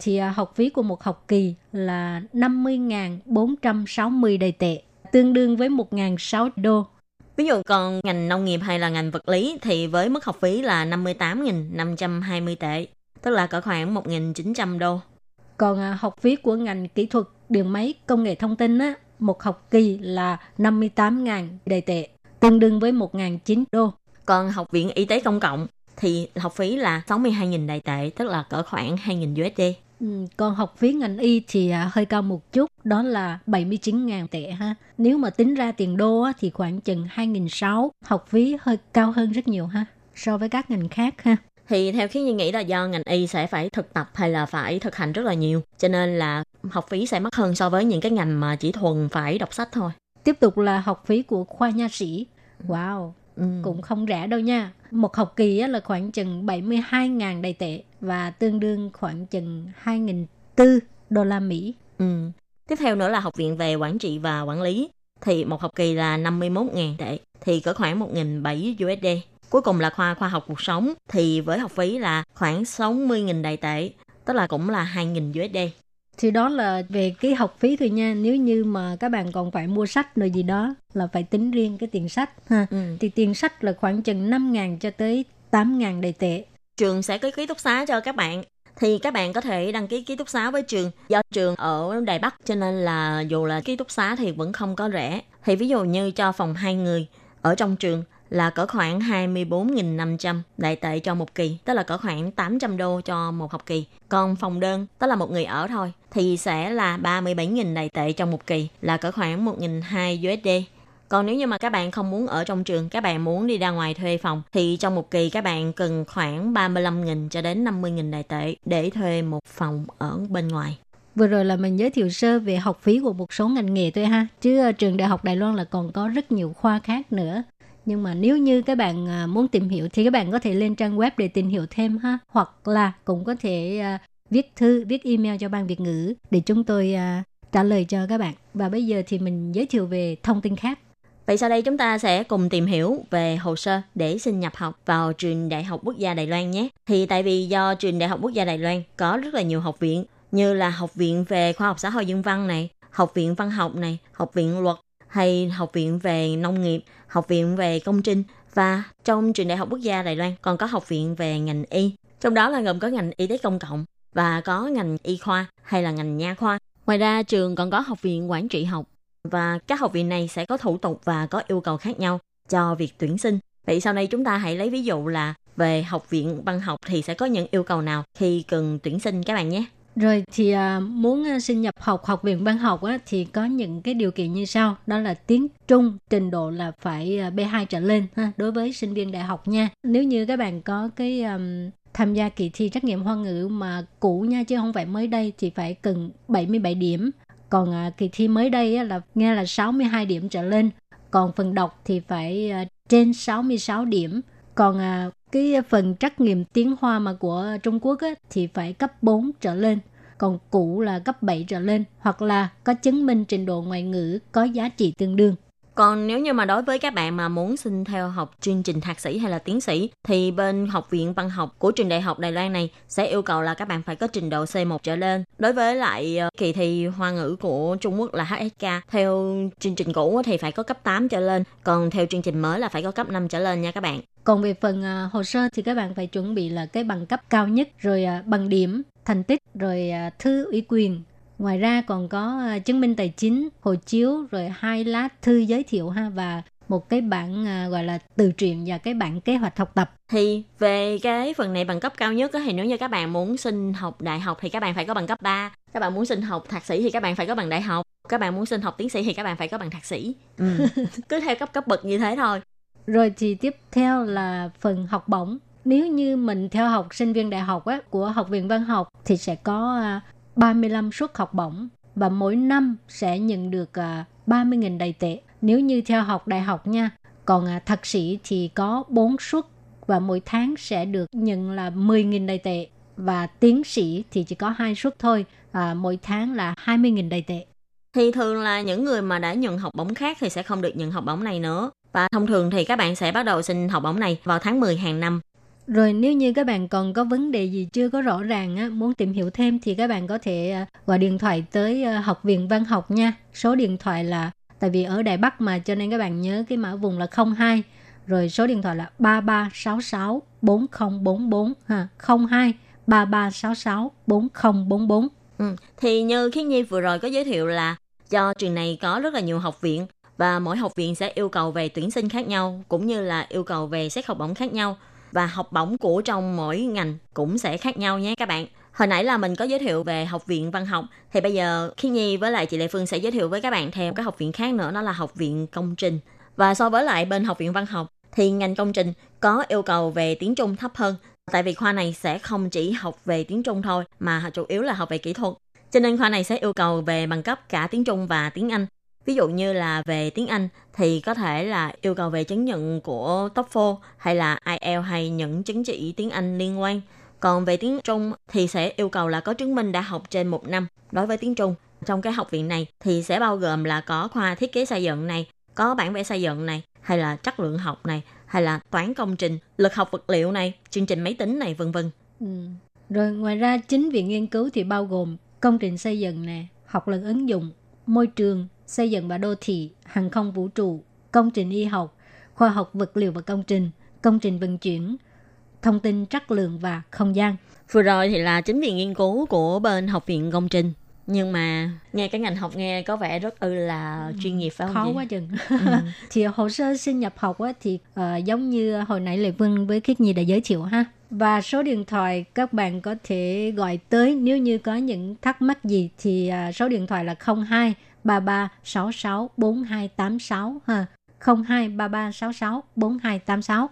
thì học phí của một học kỳ là 50.460 Đài tệ, tương đương với 1.600 đô. Ví dụ còn ngành nông nghiệp hay là ngành vật lý thì với mức học phí là 58.520 tệ, tức là cỡ khoảng 1.900 đô. Còn học phí của ngành kỹ thuật điện máy công nghệ thông tin á, một học kỳ là 58.000 Đài tệ, tương đương với 1.900 đô. Còn học viện y tế công cộng thì học phí là 62.000 Đài tệ, tức là cỡ khoảng 2.000 USD. Còn học phí ngành y thì hơi cao một chút, đó là 79.000 tệ ha. Nếu mà tính ra tiền đô á, thì khoảng chừng 2.600, học phí hơi cao hơn rất nhiều ha, so với các ngành khác ha. Thì theo Khiến Nhi nghĩ là do ngành y sẽ phải thực tập hay là phải thực hành rất là nhiều, cho nên là học phí sẽ mắc hơn so với những cái ngành mà chỉ thuần phải đọc sách thôi. Tiếp tục là học phí của khoa nha sĩ. Wow, cũng không rẻ đâu nha. Một học kỳ là khoảng chừng 72.000 Đài tệ và tương đương khoảng chừng 2.400 đô la Mỹ. Tiếp theo nữa là học viện về quản trị và quản lý. Thì một học kỳ là 51.000 tệ, thì cỡ khoảng 1.700 USD. Cuối cùng là khoa khoa học cuộc sống thì với học phí là khoảng 60.000 Đài tệ, tức là cũng là 2.000 USD. Thì đó là về cái học phí thôi nha. Nếu như mà các bạn còn phải mua sách rồi gì đó là phải tính riêng cái tiền sách ha. Thì tiền sách là khoảng chừng 5.000 cho tới 8.000 Đài tệ. Trường sẽ có ký túc xá cho các bạn. Thì các bạn có thể đăng ký ký túc xá với trường. Do trường ở Đài Bắc cho nên là dù là ký túc xá thì vẫn không có rẻ. Thì ví dụ như cho phòng 2 người ở trong trường là cỡ khoảng 24.500 Đài tệ cho một kỳ, tức là cỡ khoảng 800 đô cho một học kỳ. Còn phòng đơn, tức là một người ở thôi, thì sẽ là 37.000 Đài tệ trong một kỳ, là cỡ khoảng 1.200 USD. Còn nếu như mà các bạn không muốn ở trong trường, các bạn muốn đi ra ngoài thuê phòng, thì trong một kỳ các bạn cần khoảng 35.000 cho đến 50.000 Đài tệ để thuê một phòng ở bên ngoài. Vừa rồi là mình giới thiệu sơ về học phí của một số ngành nghề thôi ha, chứ Trường Đại học Đài Loan là còn có rất nhiều khoa khác nữa. Nhưng mà nếu như các bạn muốn tìm hiểu thì các bạn có thể lên trang web để tìm hiểu thêm ha. Hoặc là cũng có thể viết thư, viết email cho Ban Việt ngữ để chúng tôi trả lời cho các bạn. Và bây giờ thì mình giới thiệu về thông tin khác. Vậy sau đây chúng ta sẽ cùng tìm hiểu về hồ sơ để xin nhập học vào Trường Đại học Quốc gia Đài Loan nhé. Thì tại vì do Trường Đại học Quốc gia Đài Loan có rất là nhiều học viện, như là học viện về khoa học xã hội nhân văn này, học viện văn học này, học viện luật, hay học viện về nông nghiệp, học viện về công trình, và trong Trường Đại học Quốc gia Đài Loan còn có học viện về ngành y, trong đó là gồm có ngành y tế công cộng và có ngành y khoa hay là ngành nha khoa. Ngoài ra trường còn có học viện quản trị học, và các học viện này sẽ có thủ tục và có yêu cầu khác nhau cho việc tuyển sinh. Vậy sau đây chúng ta hãy lấy ví dụ là về học viện văn học thì sẽ có những yêu cầu nào khi cần tuyển sinh các bạn nhé. Rồi thì muốn xin nhập học học viện văn học á, thì có những cái điều kiện như sau. Đó là tiếng Trung trình độ là phải B2 trở lên ha, đối với sinh viên đại học nha. Nếu như các bạn có cái tham gia kỳ thi trắc nghiệm Hoa ngữ mà cũ nha, chứ không phải mới đây, thì phải cần 77 điểm. Còn kỳ thi mới đây á, là nghe là 62 điểm trở lên. còn phần đọc thì phải trên 66 điểm. Còn cái phần trắc nghiệm tiếng Hoa mà của Trung Quốc á, thì phải cấp 4 trở lên, còn cũ là cấp 7 trở lên, hoặc là có chứng minh trình độ ngoại ngữ có giá trị tương đương. Còn nếu như mà đối với các bạn mà muốn xin theo học chương trình thạc sĩ hay là tiến sĩ thì bên Học viện Văn học của Trường Đại học Đài Loan này sẽ yêu cầu là các bạn phải có trình độ C1 trở lên. Đối với lại kỳ thi Hoa ngữ của Trung Quốc là HSK, theo chương trình cũ thì phải có cấp 8 trở lên, còn theo chương trình mới là phải có cấp 5 trở lên nha các bạn. Còn về phần hồ sơ thì các bạn phải chuẩn bị là cái bằng cấp cao nhất, rồi bằng điểm, thành tích, rồi thư ủy quyền. Ngoài ra còn có chứng minh tài chính, hộ chiếu, rồi 2 lá thư giới thiệu ha, và một cái bản gọi là từ truyện và cái bản kế hoạch học tập. Thì về cái phần này bằng cấp cao nhất thì nếu như các bạn muốn xin học đại học thì các bạn phải có bằng cấp 3. Các bạn muốn xin học thạc sĩ thì các bạn phải có bằng đại học. Các bạn muốn xin học tiến sĩ thì các bạn phải có bằng thạc sĩ. Cứ theo cấp bậc như thế thôi. Rồi thì tiếp theo là phần học bổng. Nếu như mình theo học sinh viên đại học á, của Học viện Văn học thì sẽ có 35 suất học bổng và mỗi năm sẽ nhận được 30.000 Đài tệ. Nếu như theo học đại học nha, còn thạc sĩ thì có 4 suất và mỗi tháng sẽ được nhận là 10.000 Đài tệ. Và tiến sĩ thì chỉ có 2 suất thôi, mỗi tháng là 20.000 Đài tệ. Thì thường là những người mà đã nhận học bổng khác thì sẽ không được nhận học bổng này nữa. Và thông thường thì các bạn sẽ bắt đầu xin học bổng này vào tháng 10 hàng năm. Rồi nếu như các bạn còn có vấn đề gì chưa có rõ ràng á, muốn tìm hiểu thêm thì các bạn có thể gọi điện thoại tới Học viện Văn học nha. Số điện thoại là, tại vì ở Đài Bắc mà cho nên các bạn nhớ cái mã vùng là 02. Rồi số điện thoại là 3366 4044 ha, 02 3366 4044. Thì như Khiết Nhi vừa rồi có giới thiệu là do trường này có rất là nhiều học viện và mỗi học viện sẽ yêu cầu về tuyển sinh khác nhau cũng như là yêu cầu về xét học bổng khác nhau. Và học bổng của trong mỗi ngành cũng sẽ khác nhau nhé các bạn. Hồi nãy là mình có giới thiệu về Học viện Văn học. Thì bây giờ Khiết Nhi với lại chị Lệ Phương sẽ giới thiệu với các bạn theo các học viện khác nữa, đó là Học viện Công trình. Và so với lại bên Học viện Văn học thì ngành công trình có yêu cầu về tiếng Trung thấp hơn. Tại vì khoa này sẽ không chỉ học về tiếng Trung thôi mà chủ yếu là học về kỹ thuật. Cho nên khoa này sẽ yêu cầu về bằng cấp cả tiếng Trung và tiếng Anh. Ví dụ như là về tiếng Anh thì có thể là yêu cầu về chứng nhận của TOEFL hay là IELTS hay những chứng chỉ tiếng Anh liên quan. Còn về tiếng Trung thì sẽ yêu cầu là có chứng minh đã học trên 1 năm đối với tiếng Trung. Trong cái học viện này thì sẽ bao gồm là có khoa thiết kế xây dựng này, có bản vẽ xây dựng này, hay là chất lượng học này, hay là toán công trình, lực học vật liệu này, chương trình máy tính này, vân vân. Rồi ngoài ra chính viện nghiên cứu thì bao gồm công trình xây dựng nè, học lực ứng dụng, môi trường, xây dựng và đô thị, hàng không vũ trụ, công trình y học, khoa học vật liệu và công trình vận chuyển, thông tin chất lượng và không gian. Vừa rồi thì là chính viện nghiên cứu của bên Học viện Công trình. Nhưng mà nghe cái ngành học nghe có vẻ rất là chuyên nghiệp phải không khó gì? Quá chừng. Thì hồ sơ xin nhập học á, thì giống như hồi nãy Lê Vương với Khiết Nhi đã giới thiệu ha. Và số điện thoại các bạn có thể gọi tới nếu như có những thắc mắc gì thì số điện thoại là 02 3366 4286 ha, 02 3366 4286.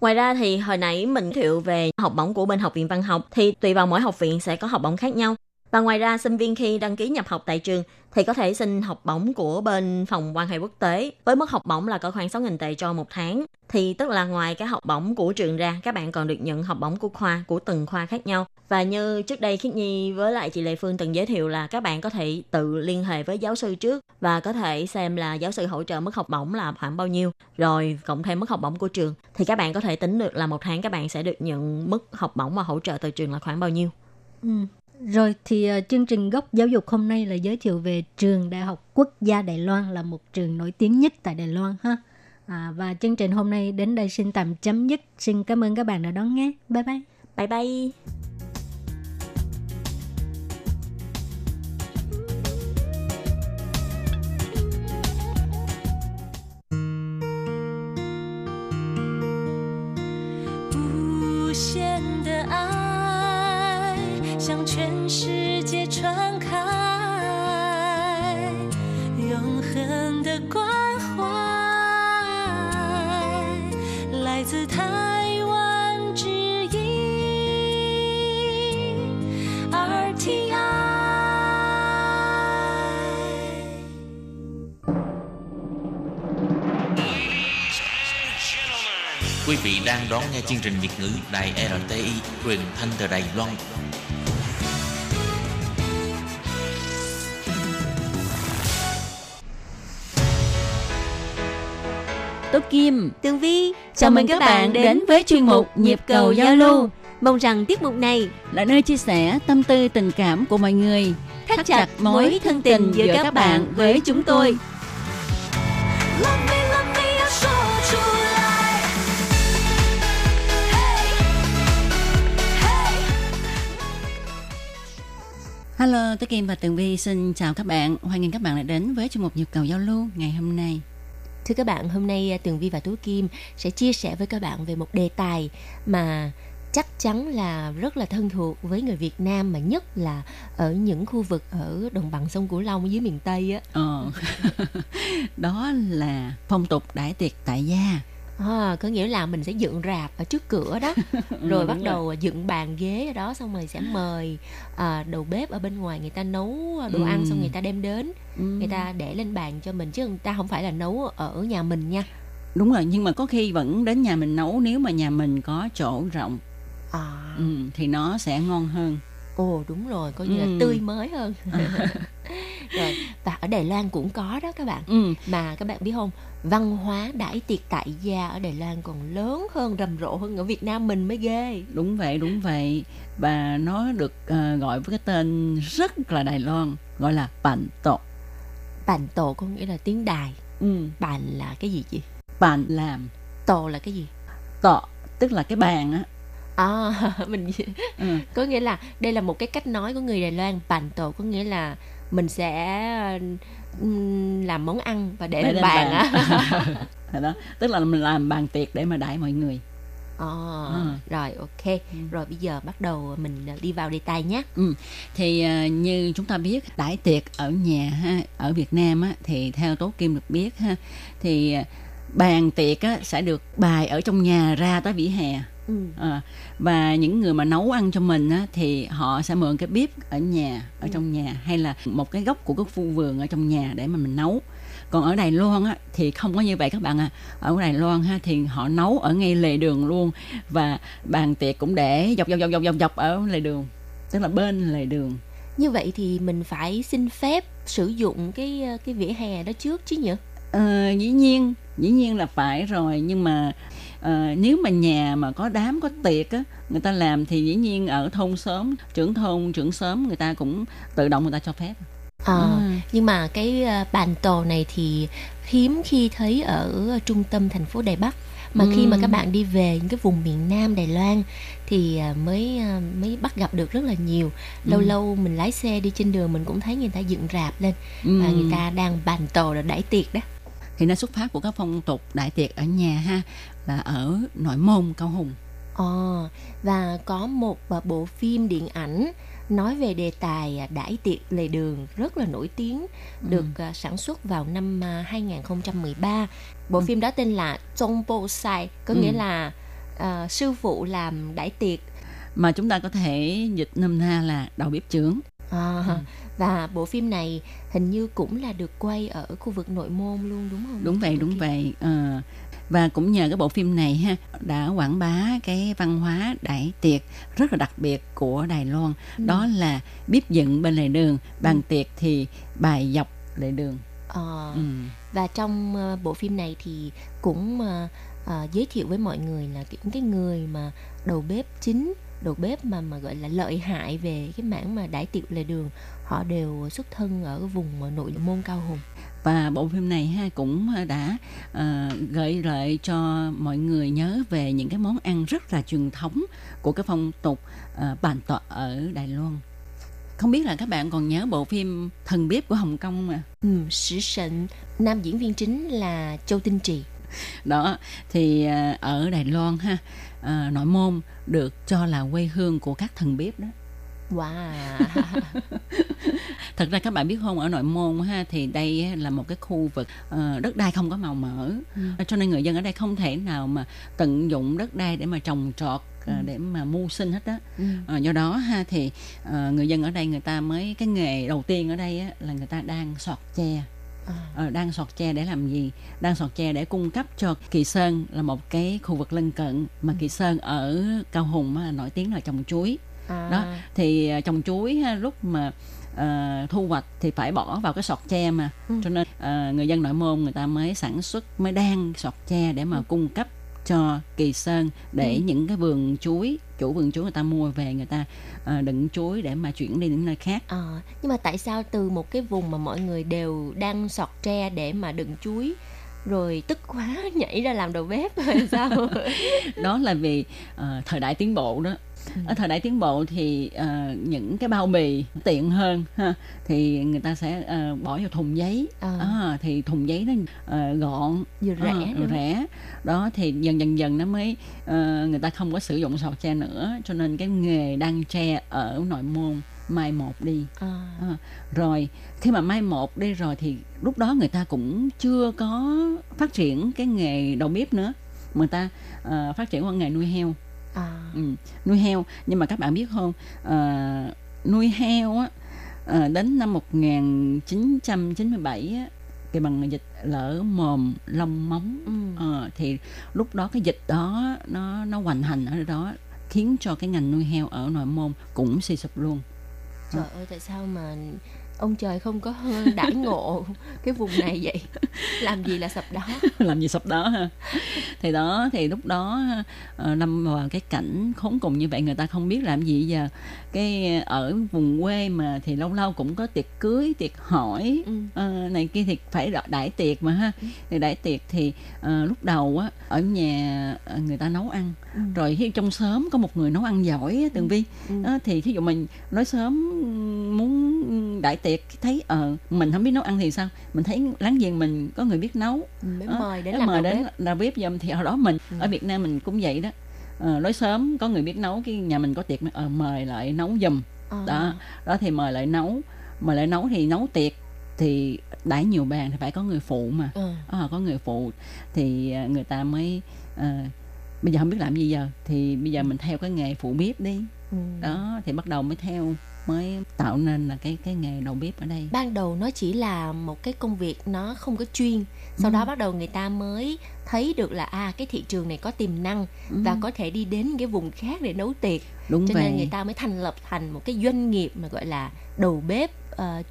Ngoài ra thì hồi nãy mình thiệu về học bổng của bên Học viện Văn học thì tùy vào mỗi học viện sẽ có học bổng khác nhau. Và ngoài ra sinh viên khi đăng ký nhập học tại trường thì có thể xin học bổng của bên phòng quan hệ quốc tế với mức học bổng là có khoảng 6.000 tệ cho một tháng. Thì tức là ngoài cái học bổng của trường ra, các bạn còn được nhận học bổng của khoa, của từng khoa khác nhau. Và như trước đây Khiết Nhi với lại chị Lê Phương từng giới thiệu là các bạn có thể tự liên hệ với giáo sư trước và có thể xem là giáo sư hỗ trợ mức học bổng là khoảng bao nhiêu, rồi cộng thêm mức học bổng của trường. Thì các bạn có thể tính được là một tháng các bạn sẽ được nhận mức học bổng và hỗ trợ từ trường là khoảng bao nhiêu. Rồi thì chương trình gốc giáo dục hôm nay là giới thiệu về Trường Đại học Quốc gia Đài Loan, là một trường nổi tiếng nhất tại Đài Loan ha. Và chương trình hôm nay đến đây xin tạm chấm dứt. Xin cảm ơn các bạn đã đón nghe. Bye bye. Bye bye. Quý vị đang đón nghe chương trình Việt ngữ Đài RTI, truyền thanh từ Đài Loan. Tô Kim, Tường Vi, chào mừng các bạn đến với chuyên mục Nhịp cầu giao lưu. Mong rằng tiết mục này là nơi chia sẻ tâm tư tình cảm của mọi người, thắt chặt mối thân tình giữa các bạn với chúng tôi. Hello, Tú Kim và Tường Vi xin chào các bạn. Hoan nghênh các bạn lại đến với chuyên mục Nhịp cầu giao lưu ngày hôm nay. Thưa các bạn, hôm nay Tường Vi và Tú Kim sẽ chia sẻ với các bạn về một đề tài mà chắc chắn là rất là thân thuộc với người Việt Nam, mà nhất là ở những khu vực ở đồng bằng sông Cửu Long dưới miền Tây á. Đó là phong tục đãi tiệc tại gia. Có nghĩa là mình sẽ dựng rạp ở trước cửa đó, rồi bắt đầu dựng bàn ghế ở đó, xong rồi sẽ mời đầu bếp ở bên ngoài, người ta nấu đồ ăn xong người ta đem đến, người ta để lên bàn cho mình, chứ người ta không phải là nấu ở nhà mình nha. Đúng rồi, nhưng mà có khi vẫn đến nhà mình nấu nếu mà nhà mình có chỗ rộng. Thì nó sẽ ngon hơn. Ồ đúng rồi, coi như là tươi mới hơn. Rồi, và ở Đài Loan cũng có đó các bạn. Mà các bạn biết không, văn hóa đãi tiệc tại gia ở Đài Loan còn lớn hơn, rầm rộ hơn ở Việt Nam mình mới ghê. Đúng vậy, đúng vậy. Và nó được gọi với cái tên rất là Đài Loan, gọi là bản tổ. Bản tổ có nghĩa là tiếng Đài. Bản là cái gì chị? Bản làm. Tổ là cái gì? Tổ tức là cái bàn á. Có nghĩa là đây là một cái cách nói của người Đài Loan. Bàn tổ có nghĩa là mình sẽ làm món ăn và để lên bàn á. Tức là mình làm bàn tiệc để mà đãi mọi người. Rồi, ok. Rồi bây giờ bắt đầu mình đi vào đề tài nhé. Thì như chúng ta biết, đãi tiệc ở nhà ha, ở Việt Nam á, thì theo Tố Kim được biết ha, thì bàn tiệc á, sẽ được bày ở trong nhà ra tới vỉa hè. Và những người mà nấu ăn cho mình á, thì họ sẽ mượn cái bếp ở nhà, ở trong nhà, hay là một cái góc của cái khu vườn ở trong nhà để mà mình nấu. Còn ở Đài Loan á, thì không có như vậy các bạn ạ. Ở Đài Loan ha, thì họ nấu ở ngay lề đường luôn. Và bàn tiệc cũng để dọc ở lề đường, tức là bên lề đường. Như vậy thì mình phải xin phép sử dụng cái vỉa hè đó trước chứ nhỉ? Dĩ nhiên là phải rồi. Nhưng mà nếu mà nhà mà có đám có tiệc á, người ta làm thì dĩ nhiên ở thôn xóm, trưởng xóm người ta cũng tự động người ta cho phép. Nhưng mà cái bàn tổ này thì hiếm khi thấy ở trung tâm thành phố Đài Bắc, mà khi mà các bạn đi về những cái vùng miền Nam Đài Loan thì mới bắt gặp được rất là nhiều. Lâu mình lái xe đi trên đường mình cũng thấy người ta dựng rạp lên và người ta đang bàn tổ để đãi tiệc đó. Thì nó xuất phát của các phong tục đại tiệc ở nhà ha, là ở Nội Môn, Cao Hùng. Và có một bộ phim điện ảnh nói về đề tài đãi tiệc lề đường rất là nổi tiếng, được sản xuất vào năm 2013. Bộ phim đó tên là Zong Po Sai, có nghĩa là sư phụ làm đãi tiệc, mà chúng ta có thể dịch nôm na là đầu bếp trưởng. Và bộ phim này hình như cũng là được quay ở khu vực Nội Môn luôn, đúng không? Đúng vậy. Và cũng nhờ cái bộ phim này ha, đã quảng bá cái văn hóa đãi tiệc rất là đặc biệt của Đài Loan. Đó là bếp dựng bên lề đường, bàn tiệc thì bài dọc lề đường. Và trong bộ phim này thì cũng giới thiệu với mọi người là những cái người mà đầu bếp chính, đầu bếp mà gọi là lợi hại về cái mảng mà đãi tiệc lề đường, họ đều xuất thân ở vùng Nội Môn, Cao Hùng. Và bộ phim này ha, cũng đã gợi lại cho mọi người nhớ về những cái món ăn rất là truyền thống của cái phong tục bàn tọa ở Đài Loan. Không biết là các bạn còn nhớ bộ phim Thần Bếp của Hồng Kông mà Sử Sịnh, nam diễn viên chính là Châu Tinh Trì. Đó, thì ở Đài Loan ha, Nội Môn được cho là quê hương của các thần bếp đó. Wow. Thật ra các bạn biết không, ở Nội Môn ha, thì đây là một cái khu vực đất đai không có màu mỡ, cho nên người dân ở đây không thể nào mà tận dụng đất đai để mà trồng trọt, để mà mưu sinh hết á. Do đó ha, thì người dân ở đây, người ta mới, cái nghề đầu tiên ở đây á, là người ta đang soạt chè. Đang sọt tre để làm gì? Đang sọt tre để cung cấp cho Kỳ Sơn, là một cái khu vực lân cận mà Kỳ Sơn ở Cao Hùng nổi tiếng là trồng chuối. Đó, thì trồng chuối lúc mà thu hoạch thì phải bỏ vào cái sọt tre mà, cho nên người dân Nội Môn người ta mới sản xuất, mới đan sọt tre để mà cung cấp cho Kỳ Sơn, để những cái vườn chuối, chủ vườn chuối người ta mua về, người ta đựng chuối để mà chuyển đi những nơi khác. Nhưng mà tại sao từ một cái vùng mà mọi người đều đang sọt tre để mà đựng chuối, rồi tức quá nhảy ra làm đầu bếp rồi sao? Đó là vì thời đại tiến bộ đó. Ở thời đại tiến bộ thì những cái bao bì tiện hơn ha, thì người ta sẽ bỏ vào thùng giấy, thì thùng giấy nó gọn, vừa rẻ, rẻ. Đó thì dần dần nó mới người ta không có sử dụng sọt tre nữa, cho nên cái nghề đan tre ở Nội Môn mai một đi. Rồi khi mà mai một đi rồi thì lúc đó người ta cũng chưa có phát triển cái nghề đầu bếp nữa, người ta phát triển qua nghề nuôi heo. Nuôi heo, nhưng mà các bạn biết không, nuôi heo á, đến năm 1997 á, thì bằng dịch lở mồm long móng, thì lúc đó cái dịch đó nó hoành hành ở đó, khiến cho cái ngành nuôi heo ở Nội Môn cũng suy sụp luôn. Trời ơi, tại sao mà ông trời không có đãi ngộ cái vùng này vậy? Làm gì là sập đó. Làm gì sập đó ha. Thì đó, thì lúc đó lâm vào cái cảnh khốn cùng như vậy, người ta không biết làm gì giờ. Cái ở vùng quê mà thì lâu lâu cũng có tiệc cưới, tiệc hỏi này kia, thì phải đãi tiệc mà ha. Thì đãi tiệc thì lúc đầu á, ở nhà người ta nấu ăn, rồi khi trong xóm có một người nấu ăn giỏi, Tường Vi, thì thí dụ mình nói xóm muốn đãi tiệc, thấy mình không biết nấu ăn thì sao, mình thấy láng giềng mình có người biết nấu, mời đến làm bếp giùm, thì ở đó mình ở Việt Nam mình cũng vậy đó. Lối sớm có người biết nấu, cái nhà mình có tiệc mời lại nấu giùm. Đó thì mời lại nấu, thì nấu tiệc thì đãi nhiều bàn thì phải có người phụ mà. Có người phụ thì người ta mới bây giờ không biết làm gì giờ, thì bây giờ mình theo cái nghề phụ bếp đi. Đó thì bắt đầu mới theo, mới tạo nên là cái nghề đầu bếp ở đây. Ban đầu nó chỉ là một cái công việc nó không có chuyên, sau đó bắt đầu người ta mới thấy được là cái thị trường này có tiềm năng và có thể đi đến cái vùng khác để nấu tiệc. Đúng vậy. Cho nên người ta mới thành lập thành một cái doanh nghiệp mà gọi là đầu bếp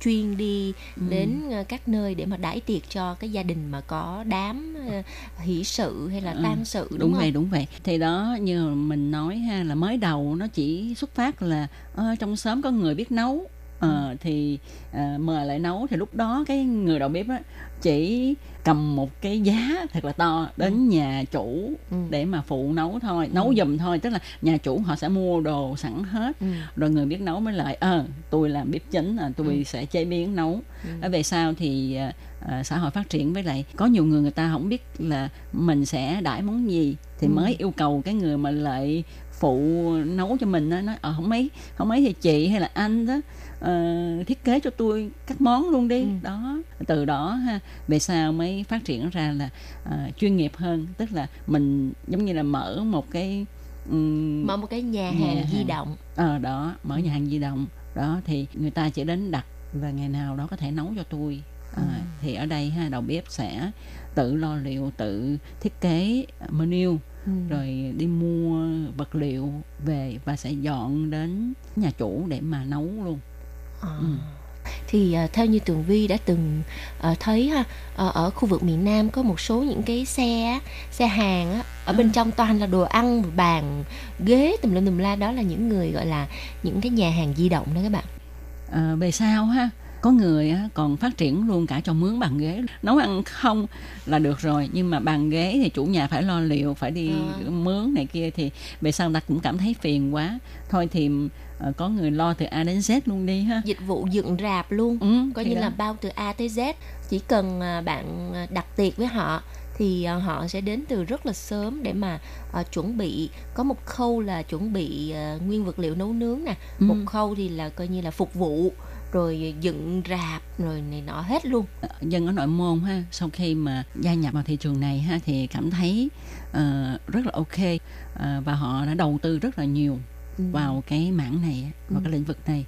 chuyên đi đến các nơi để mà đãi tiệc cho cái gia đình mà có đám hỷ sự hay là tang sự, đúng vậy. Thì đó, như mình nói ha, là mới đầu nó chỉ xuất phát là trong xóm có người biết nấu, thì mời lại nấu. Thì lúc đó cái người đầu bếp á chỉ cầm một cái giá thật là to đến nhà chủ để mà phụ nấu thôi, nấu giùm thôi. Tức là nhà chủ họ sẽ mua đồ sẵn hết, rồi người biết nấu mới lại tôi làm bếp chính, tôi sẽ chế biến nấu. Về sau thì xã hội phát triển, với lại có nhiều người, người ta không biết là mình sẽ đãi món gì, thì mới yêu cầu cái người mà lại phụ nấu cho mình đó, nói không mấy thì chị hay là anh đó thiết kế cho tôi các món luôn đi. Đó, từ đó ha, về sau mới phát triển ra là chuyên nghiệp hơn, tức là mình giống như là mở một cái nhà hàng di động. Mở nhà hàng di động. Đó thì người ta chỉ đến đặt và ngày nào đó có thể nấu cho tôi. Thì ở đây ha, đầu bếp sẽ tự lo liệu, tự thiết kế menu, rồi đi mua vật liệu về và sẽ dọn đến nhà chủ để mà nấu luôn. Thì theo như Tường Vi đã từng thấy ha, ở khu vực miền Nam có một số những cái xe hàng á, ở bên trong toàn là đồ ăn, bàn ghế tùm la, đó là những người gọi là những cái nhà hàng di động đó các bạn. Về sau ha, có người còn phát triển luôn cả cho mướn bàn ghế. Nấu ăn không là được rồi, nhưng mà bàn ghế thì chủ nhà phải lo liệu, phải đi mướn này kia. Thì về sau ta cũng cảm thấy phiền quá, thôi thì có người lo từ A đến Z luôn đi ha. Dịch vụ dựng rạp luôn, coi như đó là bao từ A tới Z. Chỉ cần bạn đặt tiệc với họ thì họ sẽ đến từ rất là sớm để mà chuẩn bị. Có một khâu là chuẩn bị nguyên vật liệu nấu nướng nè, một khâu thì là coi như là phục vụ, rồi dựng rạp, rồi này nọ hết luôn. Dân ở Nội Môn ha, sau khi mà gia nhập vào thị trường này ha, thì cảm thấy rất là ok, và họ đã đầu tư rất là nhiều vào cái mảng này, vào cái lĩnh vực này.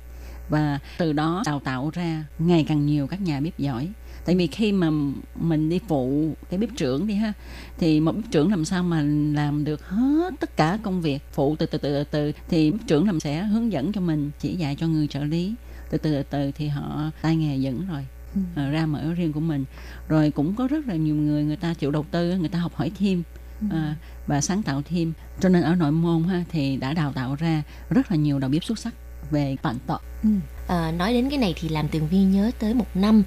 và từ đó đào tạo ra ngày càng nhiều các nhà bếp giỏi. Tại vì khi mà mình đi phụ cái bếp trưởng đi ha, thì một bếp trưởng làm sao mà làm được hết tất cả công việc, phụ từ từ thì bếp trưởng làm sẽ hướng dẫn cho mình, chỉ dạy cho người trợ lý, từ từ thì họ tay nghề vững rồi. Ra mở riêng của mình. Rồi cũng có rất là nhiều người ta chịu đầu tư, người ta học hỏi thêm và sáng tạo thêm. Cho nên ở nội môn ha, thì đã đào tạo ra rất là nhiều đầu bếp xuất sắc về bản tộc. Nói đến cái này thì làm Tường Vi nhớ tới một năm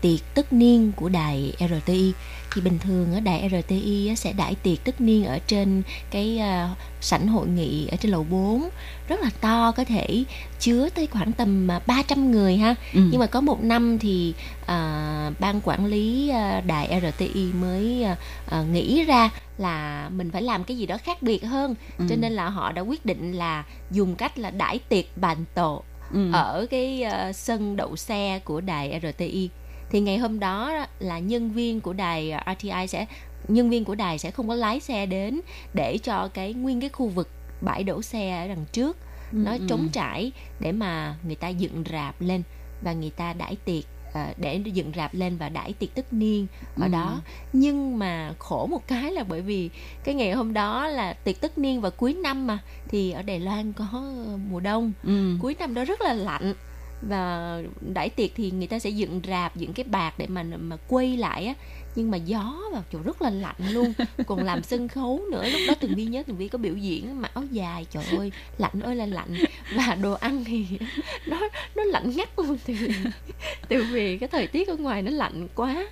tiệc tất niên của đài RTI. Thì bình thường ở đài RTI sẽ đãi tiệc tất niên ở trên cái sảnh hội nghị ở trên lầu 4, rất là to, có thể chứa tới khoảng tầm 300 người ha. Nhưng mà có một năm thì ban quản lý đài RTI mới nghĩ ra là mình phải làm cái gì đó khác biệt hơn. Cho nên là họ đã quyết định là dùng cách là đãi tiệc bàn tổ ở cái sân đậu xe của đài RTI. Thì ngày hôm đó là nhân viên của đài sẽ không có lái xe đến, để cho nguyên cái khu vực bãi đổ xe ở đằng trước nó trống trải để mà người ta dựng rạp lên và người ta đãi tiệc, để dựng rạp lên và đãi tiệc tất niên ở đó. Nhưng mà khổ một cái là bởi vì cái ngày hôm đó là tiệc tất niên vào cuối năm mà, thì ở Đài Loan có mùa đông, cuối năm đó rất là lạnh, và đãi tiệc thì người ta sẽ dựng rạp, dựng cái bạt để mà quay lại á, nhưng mà gió vào chỗ rất là lạnh luôn. Còn làm sân khấu nữa, lúc đó Tường Vi có biểu diễn mặc áo dài, trời ơi lạnh ơi là lạnh, và đồ ăn thì nó lạnh ngắt luôn, từ vì cái thời tiết ở ngoài nó lạnh quá.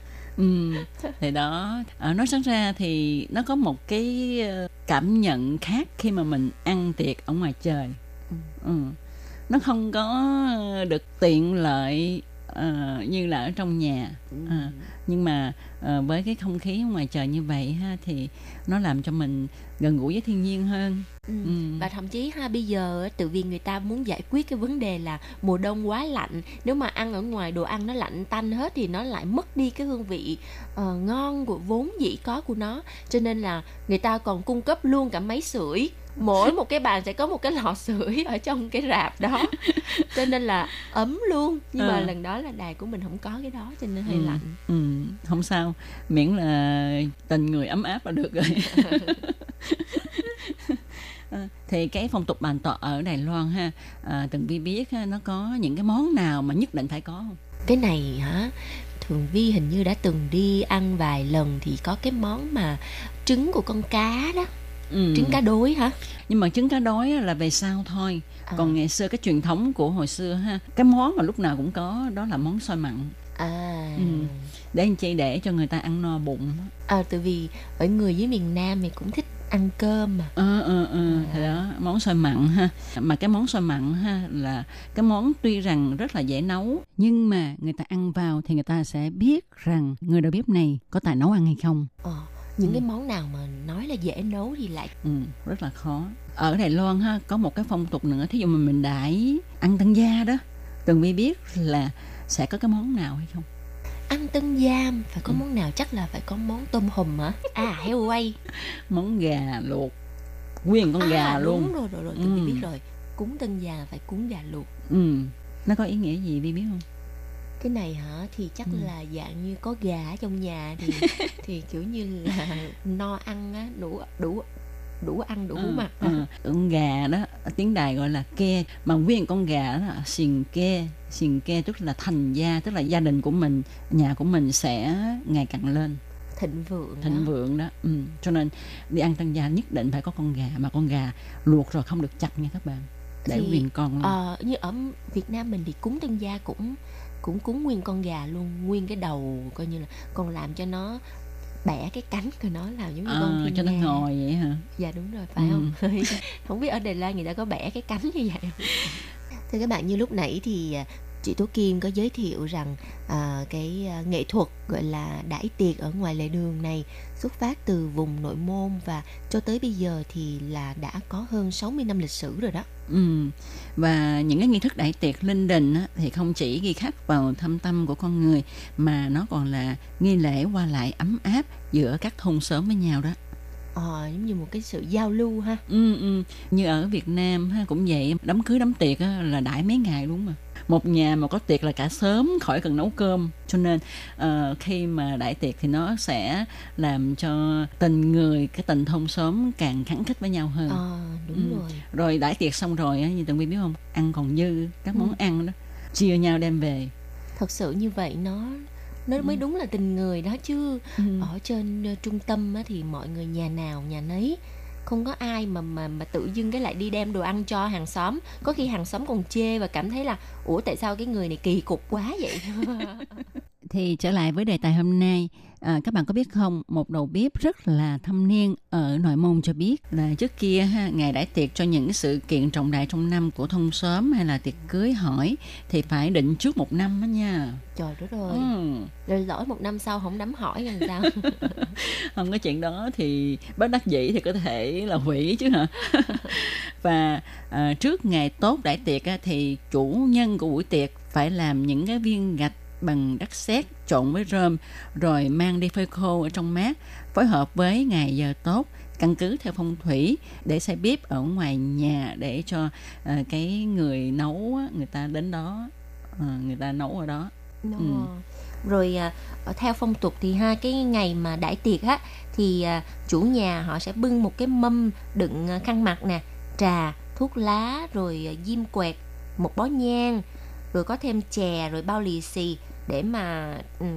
Thì đó, nói sáng ra thì nó có một cái cảm nhận khác khi mà mình ăn tiệc ở ngoài trời. Nó không có được tiện lợi như là ở trong nhà. Nhưng mà với cái không khí ngoài trời như vậy ha, thì nó làm cho mình gần gũi với thiên nhiên hơn. Và thậm chí ha, bây giờ tự vì người ta muốn giải quyết cái vấn đề là mùa đông quá lạnh, nếu mà ăn ở ngoài đồ ăn nó lạnh tanh hết thì nó lại mất đi cái hương vị ngon của vốn dĩ có của nó. Cho nên là người ta còn cung cấp luôn cả máy sưởi, mỗi một cái bàn sẽ có một cái lò sưởi ở trong cái rạp đó, cho nên là ấm luôn. Nhưng mà lần đó là đài của mình không có cái đó, cho nên hơi lạnh. Không sao, miễn là tình người ấm áp là được rồi. Thì cái phong tục bàn tọa ở Đài Loan ha, Tường Vi biết ha, nó có những cái món nào mà nhất định phải có không? Cái này hả, Tường Vi hình như đã từng đi ăn vài lần, thì có cái món mà trứng của con cá đó. Trứng cá đối hả? Nhưng mà trứng cá đối là về sau thôi. Còn ngày xưa cái truyền thống của hồi xưa ha, cái món mà lúc nào cũng có đó là món xôi mặn. Để anh chị để cho người ta ăn no bụng. Tại vì ở người dưới miền Nam thì cũng thích ăn cơm mà. Thì đó, món xôi mặn ha. Mà cái món xôi mặn ha là cái món tuy rằng rất là dễ nấu, nhưng mà người ta ăn vào thì người ta sẽ biết rằng người đầu bếp này có tài nấu ăn hay không. Những cái món nào mà nói là dễ nấu thì lại rất là khó. Ở Đài Loan ha, có một cái phong tục nữa, thí dụ mà mình đãi ăn tân gia đó, Tường Vi biết là sẽ có cái món nào hay không? Ăn tân gia phải có món nào? Chắc là phải có món tôm hùm hả? Heo quay. Món gà luộc, nguyên con gà luôn. Đúng rồi, Tường Vi biết rồi. Cúng tân gia phải cúng gà luộc. Nó có ý nghĩa gì Vi biết không? Cái này hả, thì chắc là dạng như có gà ở trong nhà thì kiểu như là no ăn á, đủ ăn đủ mặt. Con gà đó tiếng Đài gọi là ke, mà nguyên con gà đó là xiềng ke, tức là thành gia, tức là gia đình của mình, nhà của mình sẽ ngày càng lên thịnh vượng đó. Cho nên đi ăn tân gia nhất định phải có con gà, mà con gà luộc rồi không được chặt nha các bạn, để nguyên con luôn. Như ở Việt Nam mình thì cúng tân gia cũng cúng nguyên con gà luôn, nguyên cái đầu, coi như là còn làm cho nó bẻ cái cánh của nó, làm giống như con thiên nga, cho nó ngồi vậy hả? Dạ đúng rồi, phải không? Không biết ở Đài Loan người ta có bẻ cái cánh như vậy không? Thưa các bạn, như lúc nãy thì chị Tố Kim có giới thiệu rằng cái nghệ thuật gọi là đãi tiệc ở ngoài lề đường này xuất phát từ vùng nội môn, và cho tới bây giờ thì là đã có hơn 60 năm lịch sử rồi đó. Và những cái nghi thức đãi tiệc linh đình á, thì không chỉ ghi khắc vào thâm tâm của con người, mà nó còn là nghi lễ qua lại ấm áp giữa các thôn xóm với nhau đó. giống như một cái sự giao lưu ha. Như ở Việt Nam ha, cũng vậy, đám cưới đám tiệc á, là đãi mấy ngày luôn mà. Một nhà mà có tiệc là cả sớm, khỏi cần nấu cơm. Cho nên khi mà đãi tiệc thì nó sẽ làm cho tình người, cái tình thôn xóm càng khắng khích với nhau hơn. Đúng rồi. Rồi đãi tiệc xong rồi á, như Tường Vi biết không, ăn còn dư các món ăn đó, chia nhau đem về. Thật sự như vậy nó mới đúng là tình người đó chứ. Ở trên trung tâm á, thì mọi người nhà nào nhà nấy, không có ai mà tự dưng cái lại đi đem đồ ăn cho hàng xóm. Có khi hàng xóm còn chê và cảm thấy là ủa tại sao cái người này kỳ cục quá vậy. Thì trở lại với đề tài hôm nay, các bạn có biết không, một đầu bếp rất là thâm niên ở Nội Môn cho biết là trước kia ha, ngày đãi tiệc cho những sự kiện trọng đại trong năm của thôn xóm hay là tiệc cưới hỏi thì phải định trước một năm đó nha. Trời đất ơi, rồi lỗi một năm sau không đám hỏi làm sao. Không có chuyện đó thì bất đắc dĩ thì có thể là hủy chứ hả. Và trước ngày tốt đãi tiệc thì chủ nhân của buổi tiệc phải làm những cái viên gạch bằng đất sét trộn với rơm rồi mang đi phơi khô ở trong mát, phối hợp với ngày giờ tốt, căn cứ theo phong thủy để xây bếp ở ngoài nhà để cho cái người nấu người ta đến đó, người ta nấu ở đó. Rồi theo phong tục thì hai cái ngày mà đãi tiệc á thì chủ nhà họ sẽ bưng một cái mâm đựng khăn mặt nè, trà, thuốc lá, rồi diêm quẹt, một bó nhang, rồi có thêm chè, rồi bao lì xì để mà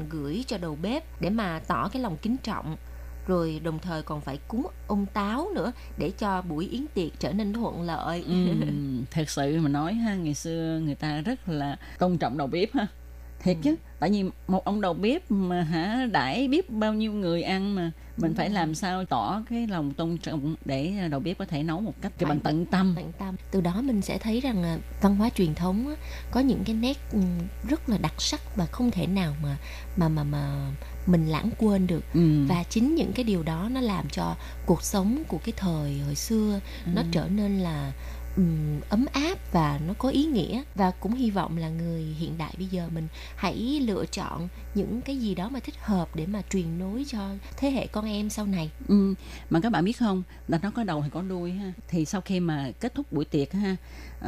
gửi cho đầu bếp để mà tỏ cái lòng kính trọng. Rồi đồng thời còn phải cúng ông táo nữa để cho buổi yến tiệc trở nên thuận lợi. Thật sự mà nói ha, ngày xưa người ta rất là tôn trọng đầu bếp ha. Thiệt chứ, tại vì một ông đầu bếp mà hả, đãi biết bao nhiêu người ăn mà mình phải làm sao tỏ cái lòng tôn trọng để đầu bếp có thể nấu một cách bằng tận tâm. Từ đó mình sẽ thấy rằng văn hóa truyền thống á, có những cái nét rất là đặc sắc và không thể nào mà mình lãng quên được. Và chính những cái điều đó nó làm cho cuộc sống của cái thời hồi xưa nó trở nên là ấm áp và nó có ý nghĩa. Và cũng hy vọng là người hiện đại bây giờ mình hãy lựa chọn những cái gì đó mà thích hợp để mà truyền nối cho thế hệ con em sau này. Mà các bạn biết không, là nó có đầu hay có đuôi ha. Thì sau khi mà kết thúc buổi tiệc ha,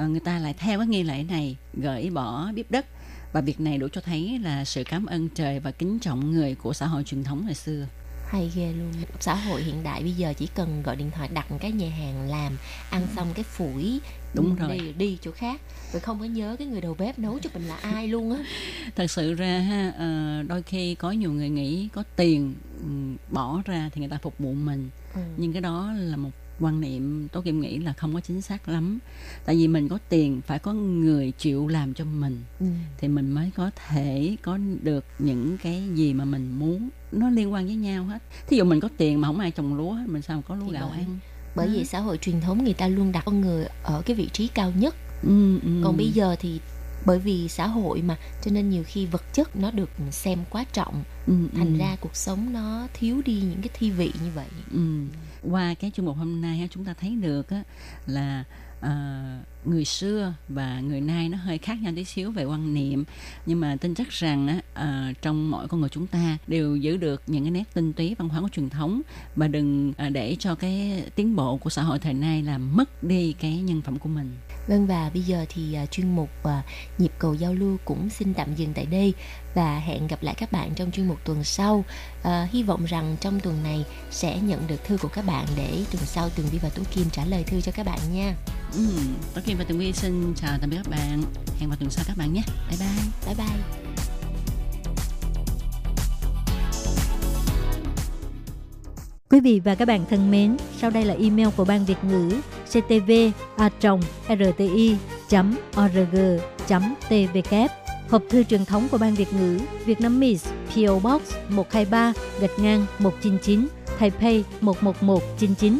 người ta lại theo cái nghi lễ này gởi bỏ bếp đất. Và việc này đủ cho thấy là sự cảm ơn trời và kính trọng người của xã hội truyền thống hồi xưa. Hay ghê luôn. Xã hội hiện đại bây giờ chỉ cần gọi điện thoại đặt cái nhà hàng làm, ăn xong cái phủi, đúng rồi, đi chỗ khác, rồi không có nhớ cái người đầu bếp nấu cho mình là ai luôn á. Thật sự ra ha, đôi khi có nhiều người nghĩ có tiền bỏ ra thì người ta phục vụ mình, nhưng cái đó là một quan niệm tôi Kim nghĩ là không có chính xác lắm. Tại vì mình có tiền phải có người chịu làm cho mình, thì mình mới có thể có được những cái gì mà mình muốn. Nó liên quan với nhau hết. Thí dụ mình có tiền mà không ai trồng lúa, mình sao có lúa gạo ăn. Bởi vì xã hội truyền thống người ta luôn đặt con người ở cái vị trí cao nhất. Còn bây giờ thì bởi vì xã hội mà, cho nên nhiều khi vật chất nó được xem quá trọng. Thành ra cuộc sống nó thiếu đi những cái thi vị như vậy. Qua cái chương mục hôm nay chúng ta thấy được là người xưa và người nay nó hơi khác nhau tí xíu về quan niệm, nhưng mà tin chắc rằng trong mỗi con người chúng ta đều giữ được những cái nét tinh túy văn hóa của truyền thống, và đừng để cho cái tiến bộ của xã hội thời nay làm mất đi cái nhân phẩm của mình. Vâng, và bây giờ thì chuyên mục Nhịp cầu giao lưu cũng xin tạm dừng tại đây và hẹn gặp lại các bạn trong chuyên mục tuần sau. Hy vọng rằng trong tuần này sẽ nhận được thư của các bạn để tuần sau Tường Vi và Tú Kim trả lời thư cho các bạn nha. Tú Kim và Tường Vi xin chào tạm biệt các bạn. Hẹn vào tuần sau các bạn nhé. Bye bye. Bye bye. Quý vị và các bạn thân mến, sau đây là email của Ban Việt ngữ ctv@rti.org.tvk. Hộp thư truyền thống của Ban Việt ngữ Việt Nam Miss PO Box 123-199 Taipei 11199.